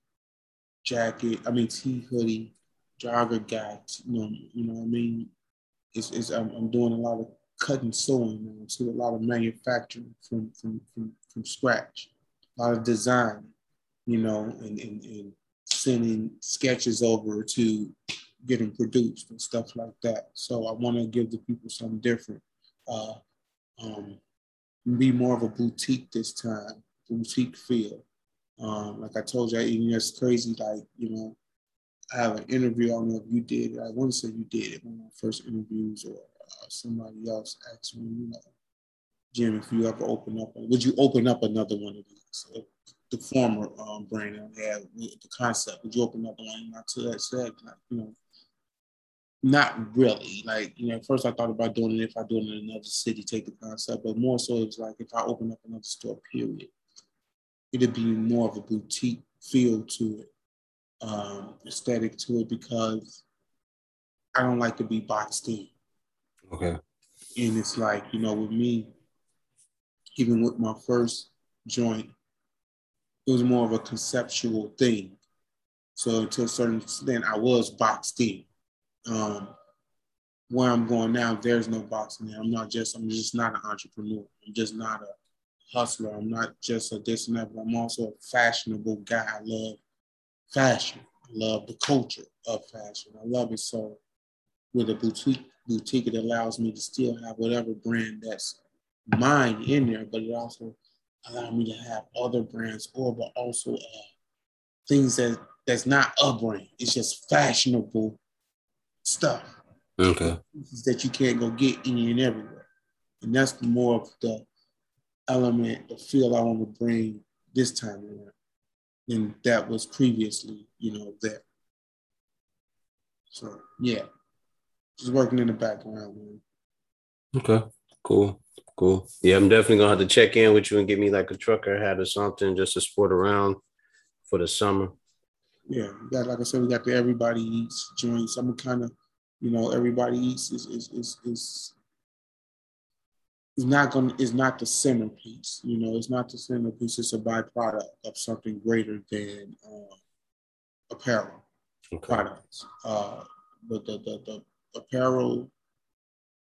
jacket, I mean, tee, hoodie, jogger guy, you know, you know what I mean? It's, it's, I'm, I'm doing a lot of cut and sewing now, too, a lot of manufacturing from, from, from, from scratch, a lot of design, you know, and, and, and sending sketches over to get them produced and stuff like that. So I want to give the people something different. Uh, um, be more of a boutique this time, boutique feel. Um, like I told you, and it's crazy, like, you know, I have an interview, I don't know if you did it, I want to say you did it, one of my first interviews, or uh, somebody else asked me, you know, Jim, if you ever open up, would you open up another one of these? So the former um, brand I had, the concept, would you open up one? And I said, said, like, you know, not really, like, you know, at first I thought about doing it, if I do it in another city, take the concept, but more so it's like, if I open up another store, period. It'd be more of a boutique feel to it, um, aesthetic to it, because I don't like to be boxed in. Okay. And it's like, you know, with me, even with my first joint, it was more of a conceptual thing. So to a certain extent, I was boxed in. Um, where I'm going now, there's no boxing in. I'm not just, I'm just not an entrepreneur. I'm just not a hustler. I'm not just a this and that, but I'm also a fashionable guy. I love fashion. I love the culture of fashion. I love it. So with a boutique, boutique, it allows me to still have whatever brand that's mine in there, but it also allow me to have other brands, or but also uh, things that that's not a brand. It's just fashionable stuff. Okay. That you can't go get any and everywhere. And that's more of the element, the feel I want to bring this time around than that was previously, you know, there. So, yeah. Just working in the background, man. Okay, cool, cool. Yeah, I'm definitely going to have to check in with you and get me like a trucker hat or something just to sport around for the summer. Yeah, we got, like I said, we got the Everybody Eats joints. I'm kind of, you know, Everybody Eats is is is is it's not gonna is not the centerpiece. You know, it's not the centerpiece. It's a byproduct of something greater than uh, apparel okay. products. Uh, but the, the the apparel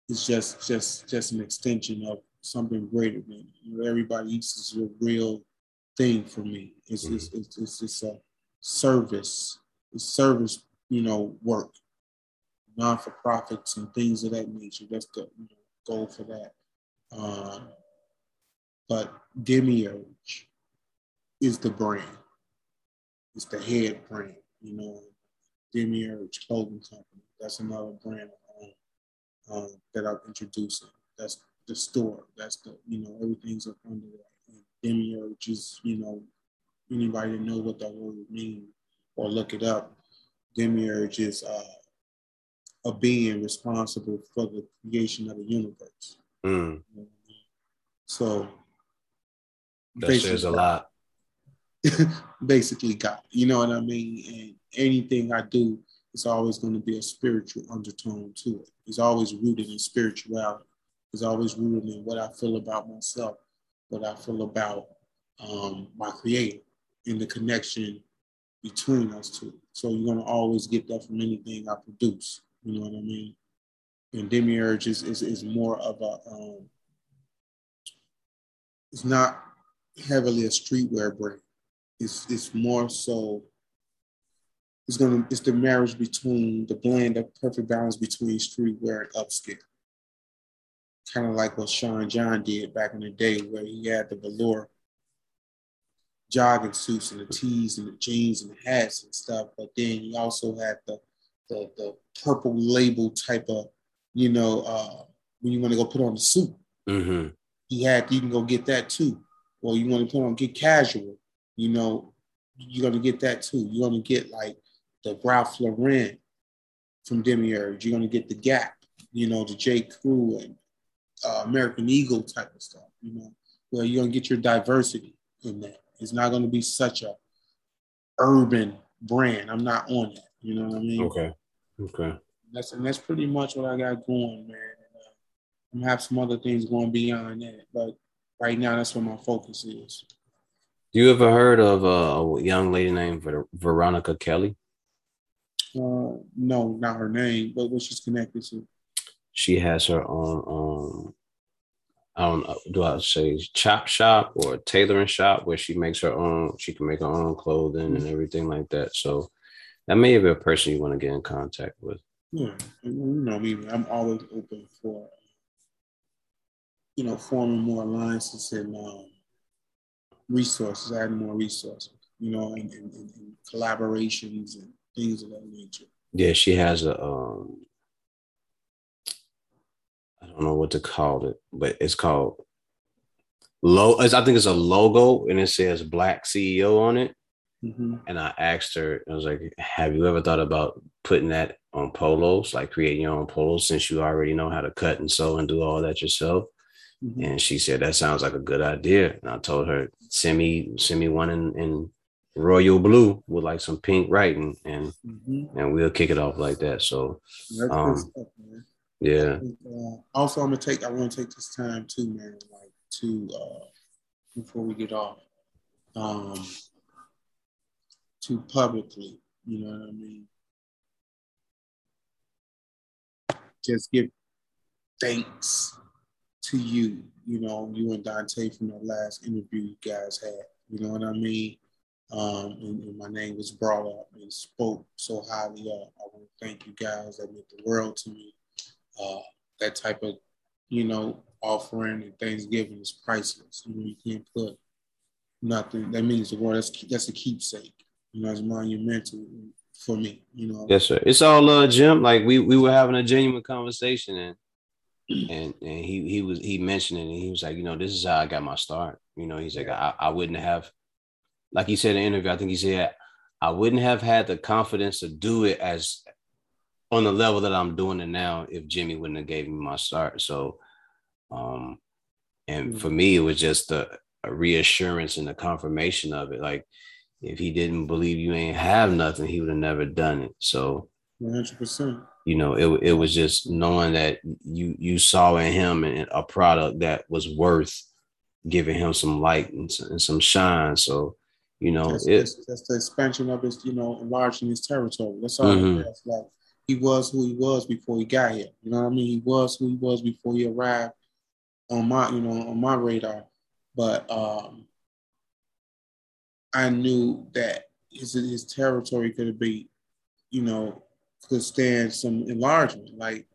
is just just just an extension of something greater than you know, Everybody Eats is a real thing for me. It's mm-hmm. it's, it's it's it's a service, service, you know, work, non-for-profits and things of that nature. That's the you know, goal for that. Uh, but Demiurge is the brand. It's the head brand, you know, Demiurge Clothing Company. That's another brand um, that I'm introducing. That's the store. That's the, you know, everything's up under that. And Demiurge is, you know, anybody that knows what that word means or look it up, Demiurge is uh, a being responsible for the creation of the universe. Mm. So that says a lot. Basically God, you know what I mean? And anything I do, it's always going to be a spiritual undertone to it. It's always rooted in spirituality. It's always rooted in what I feel about myself, what I feel about um, my creator, in the connection between us two. So you're going to always get that from anything I produce. You know what I mean? And Demiurge is, is, is more of a, um, it's not heavily a streetwear brand. It's it's more so, it's gonna it's the marriage between the blend, the perfect balance between streetwear and upscale. Kind of like what Sean John did back in the day, where he had the velour jogging suits and the tees and the jeans and the hats and stuff, but then he also had the the, the purple label type of, you know, uh, when you want to go put on the suit. Mm-hmm. He had, you can go get that too. Or you want to put on, get casual, you know, you're going to get that too. You're going to get like the Ralph Lauren from Demiurge. You're going to get the Gap, you know, the J. Crew and uh, American Eagle type of stuff, you know, where you're going to get your diversity in that. It's not going to be such a urban brand. I'm not on that. You know what I mean? Okay. Okay. That's and that's pretty much what I got going, man. Uh, I'm gonna have some other things going beyond that, but right now that's where my focus is. You ever heard of a young lady named Ver- Veronica Kelly? Uh, no, not her name, but what she's connected to. She has her own, um, I don't know, do I say chop shop or tailoring shop where she makes her own. She can make her own clothing and everything like that. So. That may be a person you want to get in contact with. Yeah, you know, I mean, I'm always open for, you know, forming more alliances and um, resources, adding more resources, you know, and, and, and collaborations and things of that nature. Yeah, she has a, um, I don't know what to call it, but it's called, lo- I think it's a logo and it says Black C E O on it. Mm-hmm. And I asked her, I was like, have you ever thought about putting that on polos, like creating your own polos since you already know how to cut and sew and do all that yourself? Mm-hmm. And she said, that sounds like a good idea. And I told her, send me, send me one in, in royal blue with like some pink writing and, mm-hmm. and we'll kick it off like that. So, um, stuff, yeah. Think, uh, also, I'm going to take, I want to take this time too, man, like to, uh, before we get off, um, to publicly, you know what I mean? Just give thanks to you, you know, you and Dante from the last interview you guys had, you know what I mean? Um, and, and my name was brought up and spoke so highly of. I want to thank you guys. That meant the world to me. Uh, that type of, you know, offering and Thanksgiving is priceless. You know, you can't put nothing. That means the world. That's that's a keepsake. You know, it's monumental for me. You know. Yes, sir. It's all love, Jim. Like we we were having a genuine conversation, and and and he he was he mentioned it, and he was like, you know, this is how I got my start. You know, he's like, I, I wouldn't have, like he said in the interview, I think he said, I wouldn't have had the confidence to do it as on the level that I'm doing it now if Jimmy wouldn't have gave me my start. So, um, and for me, it was just a, a reassurance and the confirmation of it. Like, if he didn't believe you ain't have nothing, he would have never done it. So, one hundred percent. You know, it it was just knowing that you you saw in him a product that was worth giving him some light and some shine. So, you know, that's, it, that's the expansion of his, you know, enlarging his territory. That's all. Mm-hmm. That's like he was who he was before he got here. You know what I mean? He was who he was before he arrived on my, you know, on my radar. But um, I knew that his his territory could have been, you know, could stand some enlargement. Like,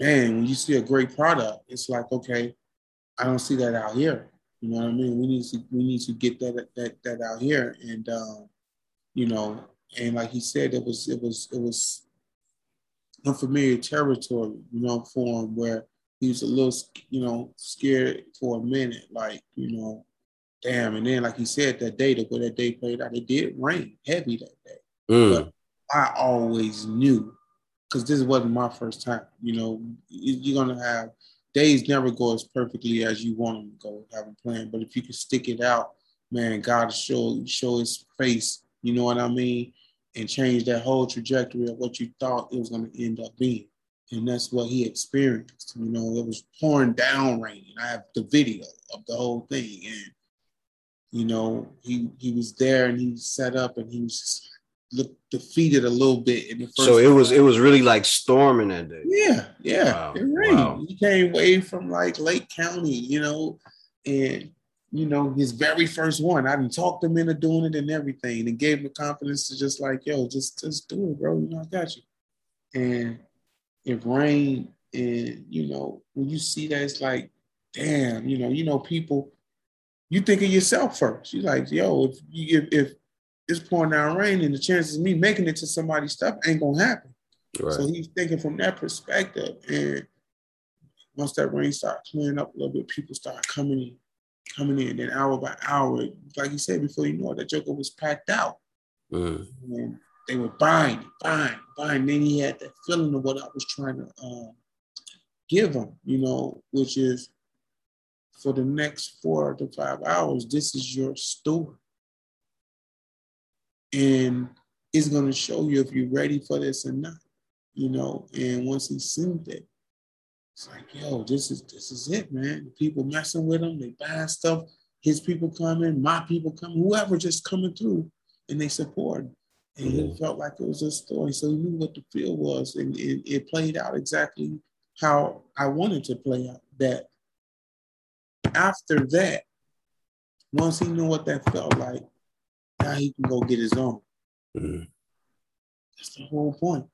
man, when you see a great product, it's like, okay, I don't see that out here. You know what I mean? We need to we need to get that that that out here, and um, you know, and like he said, it was it was it was unfamiliar territory, you know, for him, where he was a little, you know, scared for a minute, like, you know, damn. And then, like he said, that day, the way that day played out, it did rain heavy that day. Mm. But I always knew, because this wasn't my first time. You know, you're gonna have. Days never go as perfectly as you want them to go, have a plan. But if you can stick it out, man, God show show his face, you know what I mean? And change that whole trajectory of what you thought it was going to end up being. And that's what he experienced. You know, it was pouring down rain. I have the video of the whole thing. And, you know, he he was there and he sat up and he was just looked defeated a little bit in the first. So it was time. It was really like storming that day. Yeah, yeah, wow. It rained. Wow. He came away from like Lake County, you know, and you know his very first one. I done talked him into doing it and everything, and gave him the confidence to just like, yo, just just do it, bro. You know, I got you. And it rained, and you know when you see that, it's like, damn, you know, you know people. You think of yourself first. You're like, yo, if you if, if it's pouring down rain and the chances of me making it to somebody's stuff ain't going to happen. Right. So he's thinking from that perspective. And once that rain starts clearing up a little bit, people start coming in, coming in. Then hour by hour, like you said, before you know it, that joker was packed out. Mm. And they were buying, buying, buying. Then he had that feeling of what I was trying to um, give him, you know, which is for the next four to five hours, this is your story. And it's going to show you if you're ready for this or not, you know. And once he seen it, it's like, yo, this is this is it, man. The people messing with him, they buying stuff. His people coming, my people coming, whoever just coming through, and they support. And mm-hmm. It felt like it was a story, so he knew what the feel was, and it, it played out exactly how I wanted to play out. That after that, once he knew what that felt like. Now he can go get his own. Mm-hmm. That's the whole point.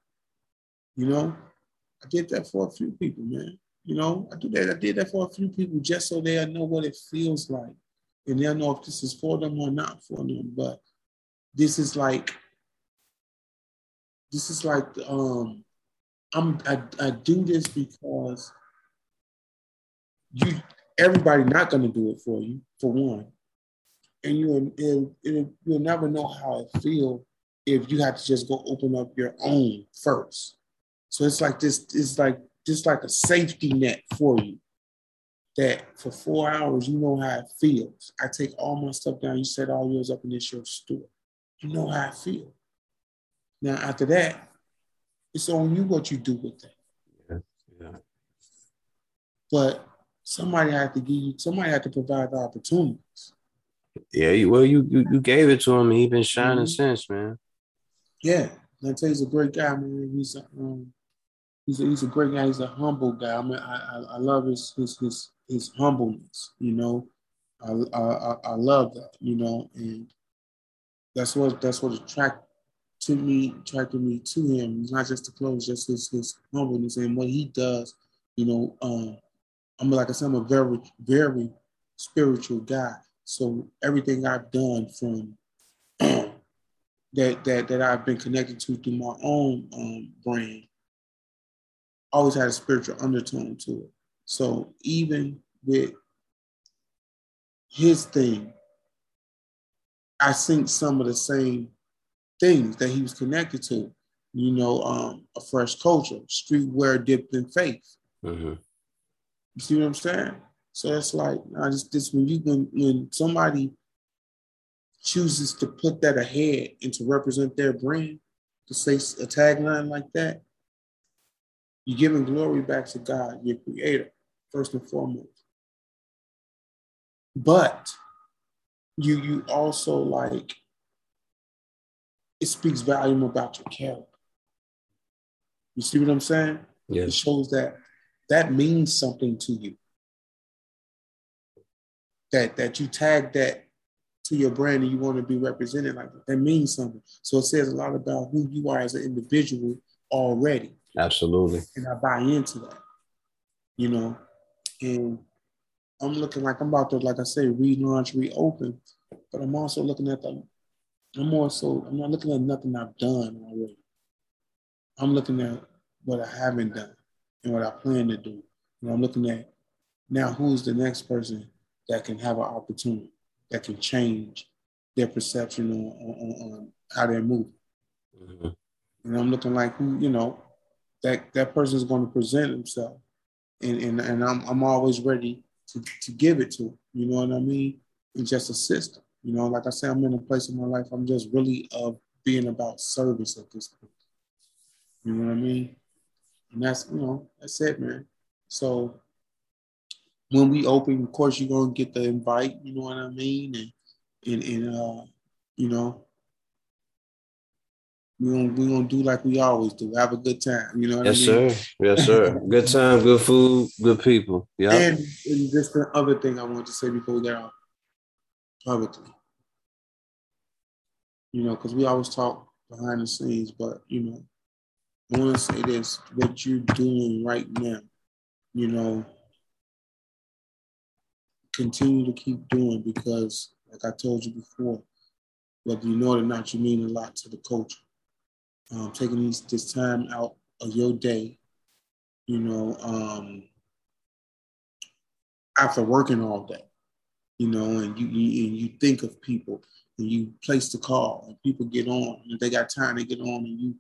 You know, I did that for a few people, man. You know, I do that. I did that for a few people just so they'll know what it feels like. And they'll know if this is for them or not for them. But this is like, this is like, um, I'm, I, I do this because you, everybody not going to do it for you, for one. And you it'll, it'll, you'll never know how it feels if you have to just go open up your own first. So it's like this, it's like just like a safety net for you. That for four hours, you know how it feels. I take all my stuff down, you set all yours up in this your store. You know how it feels. Now after that, it's on you what you do with that. Yeah. Yeah. But somebody had to give you, somebody had to provide the opportunities. Yeah, well, you, you you gave it to him, and he's been shining mm-hmm. since, man. Yeah, Dante is a great guy, man. He's a, um, he's a, he's a great guy. He's a humble guy. I mean, I I, I love his, his his his humbleness. You know, I I I love that. You know, and that's what that's what attracted to me, attracted me to him. It's not just the clothes, just his his humbleness and what he does. You know, um, I'm like I said, I'm a very very spiritual guy. So everything I've done from that that that I've been connected to through my own um, brand always had a spiritual undertone to it. So even with his thing, I think some of the same things that he was connected to, you know, um, a fresh culture, streetwear dipped in faith. Mm-hmm. You see what I'm saying? So it's like, I just, this when you when, when somebody chooses to put that ahead and to represent their brand, to say a tagline like that, you're giving glory back to God, your creator, first and foremost. But you you also, like, it speaks volume about your character. You see what I'm saying? Yeah. It shows that that means something to you. That that you tag that to your brand and you want to be represented like that. That means something. So it says a lot about who you are as an individual already. Absolutely. And I buy into that, you know. And I'm looking like I'm about to, like I say, relaunch, reopen. But I'm also looking at the, I'm more so, I'm not looking at nothing I've done already. I'm looking at what I haven't done and what I plan to do. And I'm looking at now who's the next person that can have an opportunity, that can change their perception on, on, on how they're moving. Mm-hmm. And I'm looking like, who, you know, that, that person is going to present himself. And, and, and I'm, I'm always ready to, to give it to him, you know what I mean? And just assist him. You know, like I said, I'm in a place in my life, I'm just really of uh, being about service at this point. You know what I mean? And that's, you know, that's it, man. So when we open, of course, you're going to get the invite, you know what I mean? And, and, and uh, you know, we're going we gonna do like we always do. Have a good time, you know what yes, I mean? Yes, sir. Yes, sir. Good time, good food, good people. Yeah. And, and just the other thing I wanted to say before we get out publicly, you know, because we always talk behind the scenes, but, you know, I want to say this, what you're doing right now, you know, continue to keep doing, because like I told you before, whether you know it or not, you mean a lot to the culture. Um, taking these, this time out of your day, you know, um, after working all day, you know, and you, you and you think of people and you place the call and people get on and if they got time to get on and you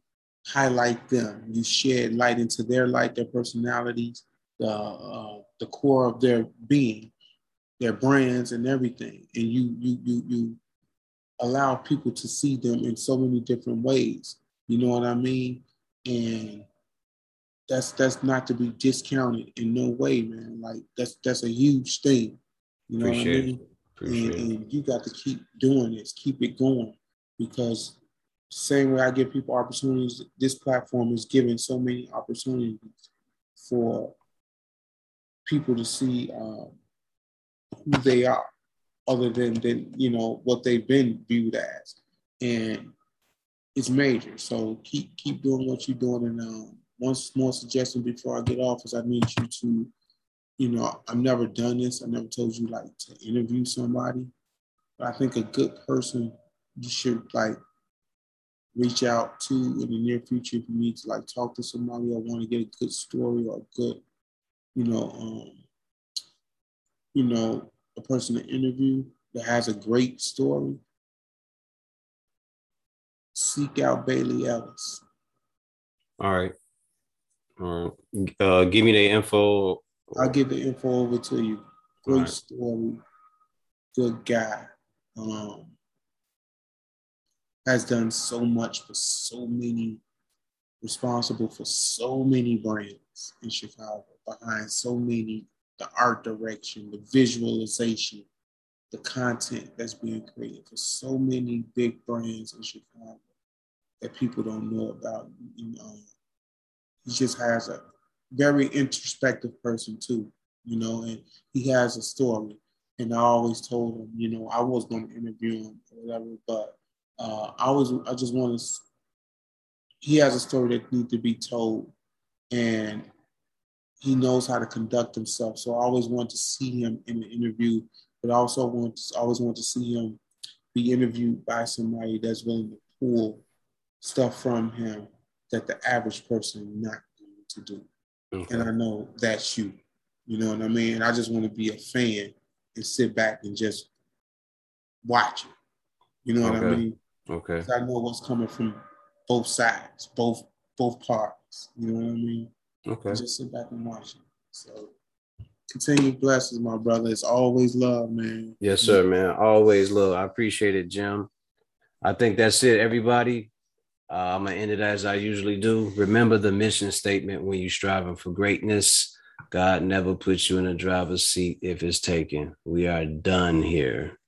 highlight them, you shed light into their light, their personalities, the uh, the core of their being, their brands and everything, and you you you you allow people to see them in so many different ways. You know what I mean? And that's that's not to be discounted in no way, man. Like that's that's a huge thing. You know Appreciate what I mean? Appreciate and, and you got to keep doing this, keep it going, because the same way I give people opportunities, this platform is giving so many opportunities for people to see. Um, who they are other than, than, you know, what they've been viewed as. And it's major. So keep keep doing what you're doing. And um, one small suggestion before I get off is I need you to, you know, I've never done this. I never told you, like, to interview somebody. But I think a good person you should, like, reach out to in the near future if you need to, like, talk to somebody or want to get a good story or a good, you know, um, you know, a person to interview that has a great story, seek out Bailey Ellis. All right. All right. Uh, give me the info. I'll give the info over to you. Great right. story. Good guy. Um, has done so much for so many, responsible for so many brands in Chicago, behind so many, the art direction, the visualization, the content that's being created for so many big brands in Chicago that people don't know about. You know, he just has a very introspective person too, you know, and he has a story. And I always told him, you know, I was going to interview him or whatever, but uh, I was, I just want to, he has a story that needs to be told, and he knows how to conduct himself. So I always wanted to see him in an interview but I also want to, always want to see him be interviewed by somebody that's willing to pull stuff from him that the average person not going to do. Okay. And I know that's you. You know what I mean? I just want to be a fan and sit back and just watch it. You know what okay. I mean? Okay. Because I know what's coming from both sides, both both parties. You know what I mean? Okay. I just sit back and watch it. So continue blessings, my brother. It's always love, man. Yes, sir, man. Always love. I appreciate it, Jim. I think that's it, everybody. Uh, I'm going to end it as I usually do. Remember the mission statement when you're striving for greatness. God never puts you in a driver's seat if it's taken. We are done here.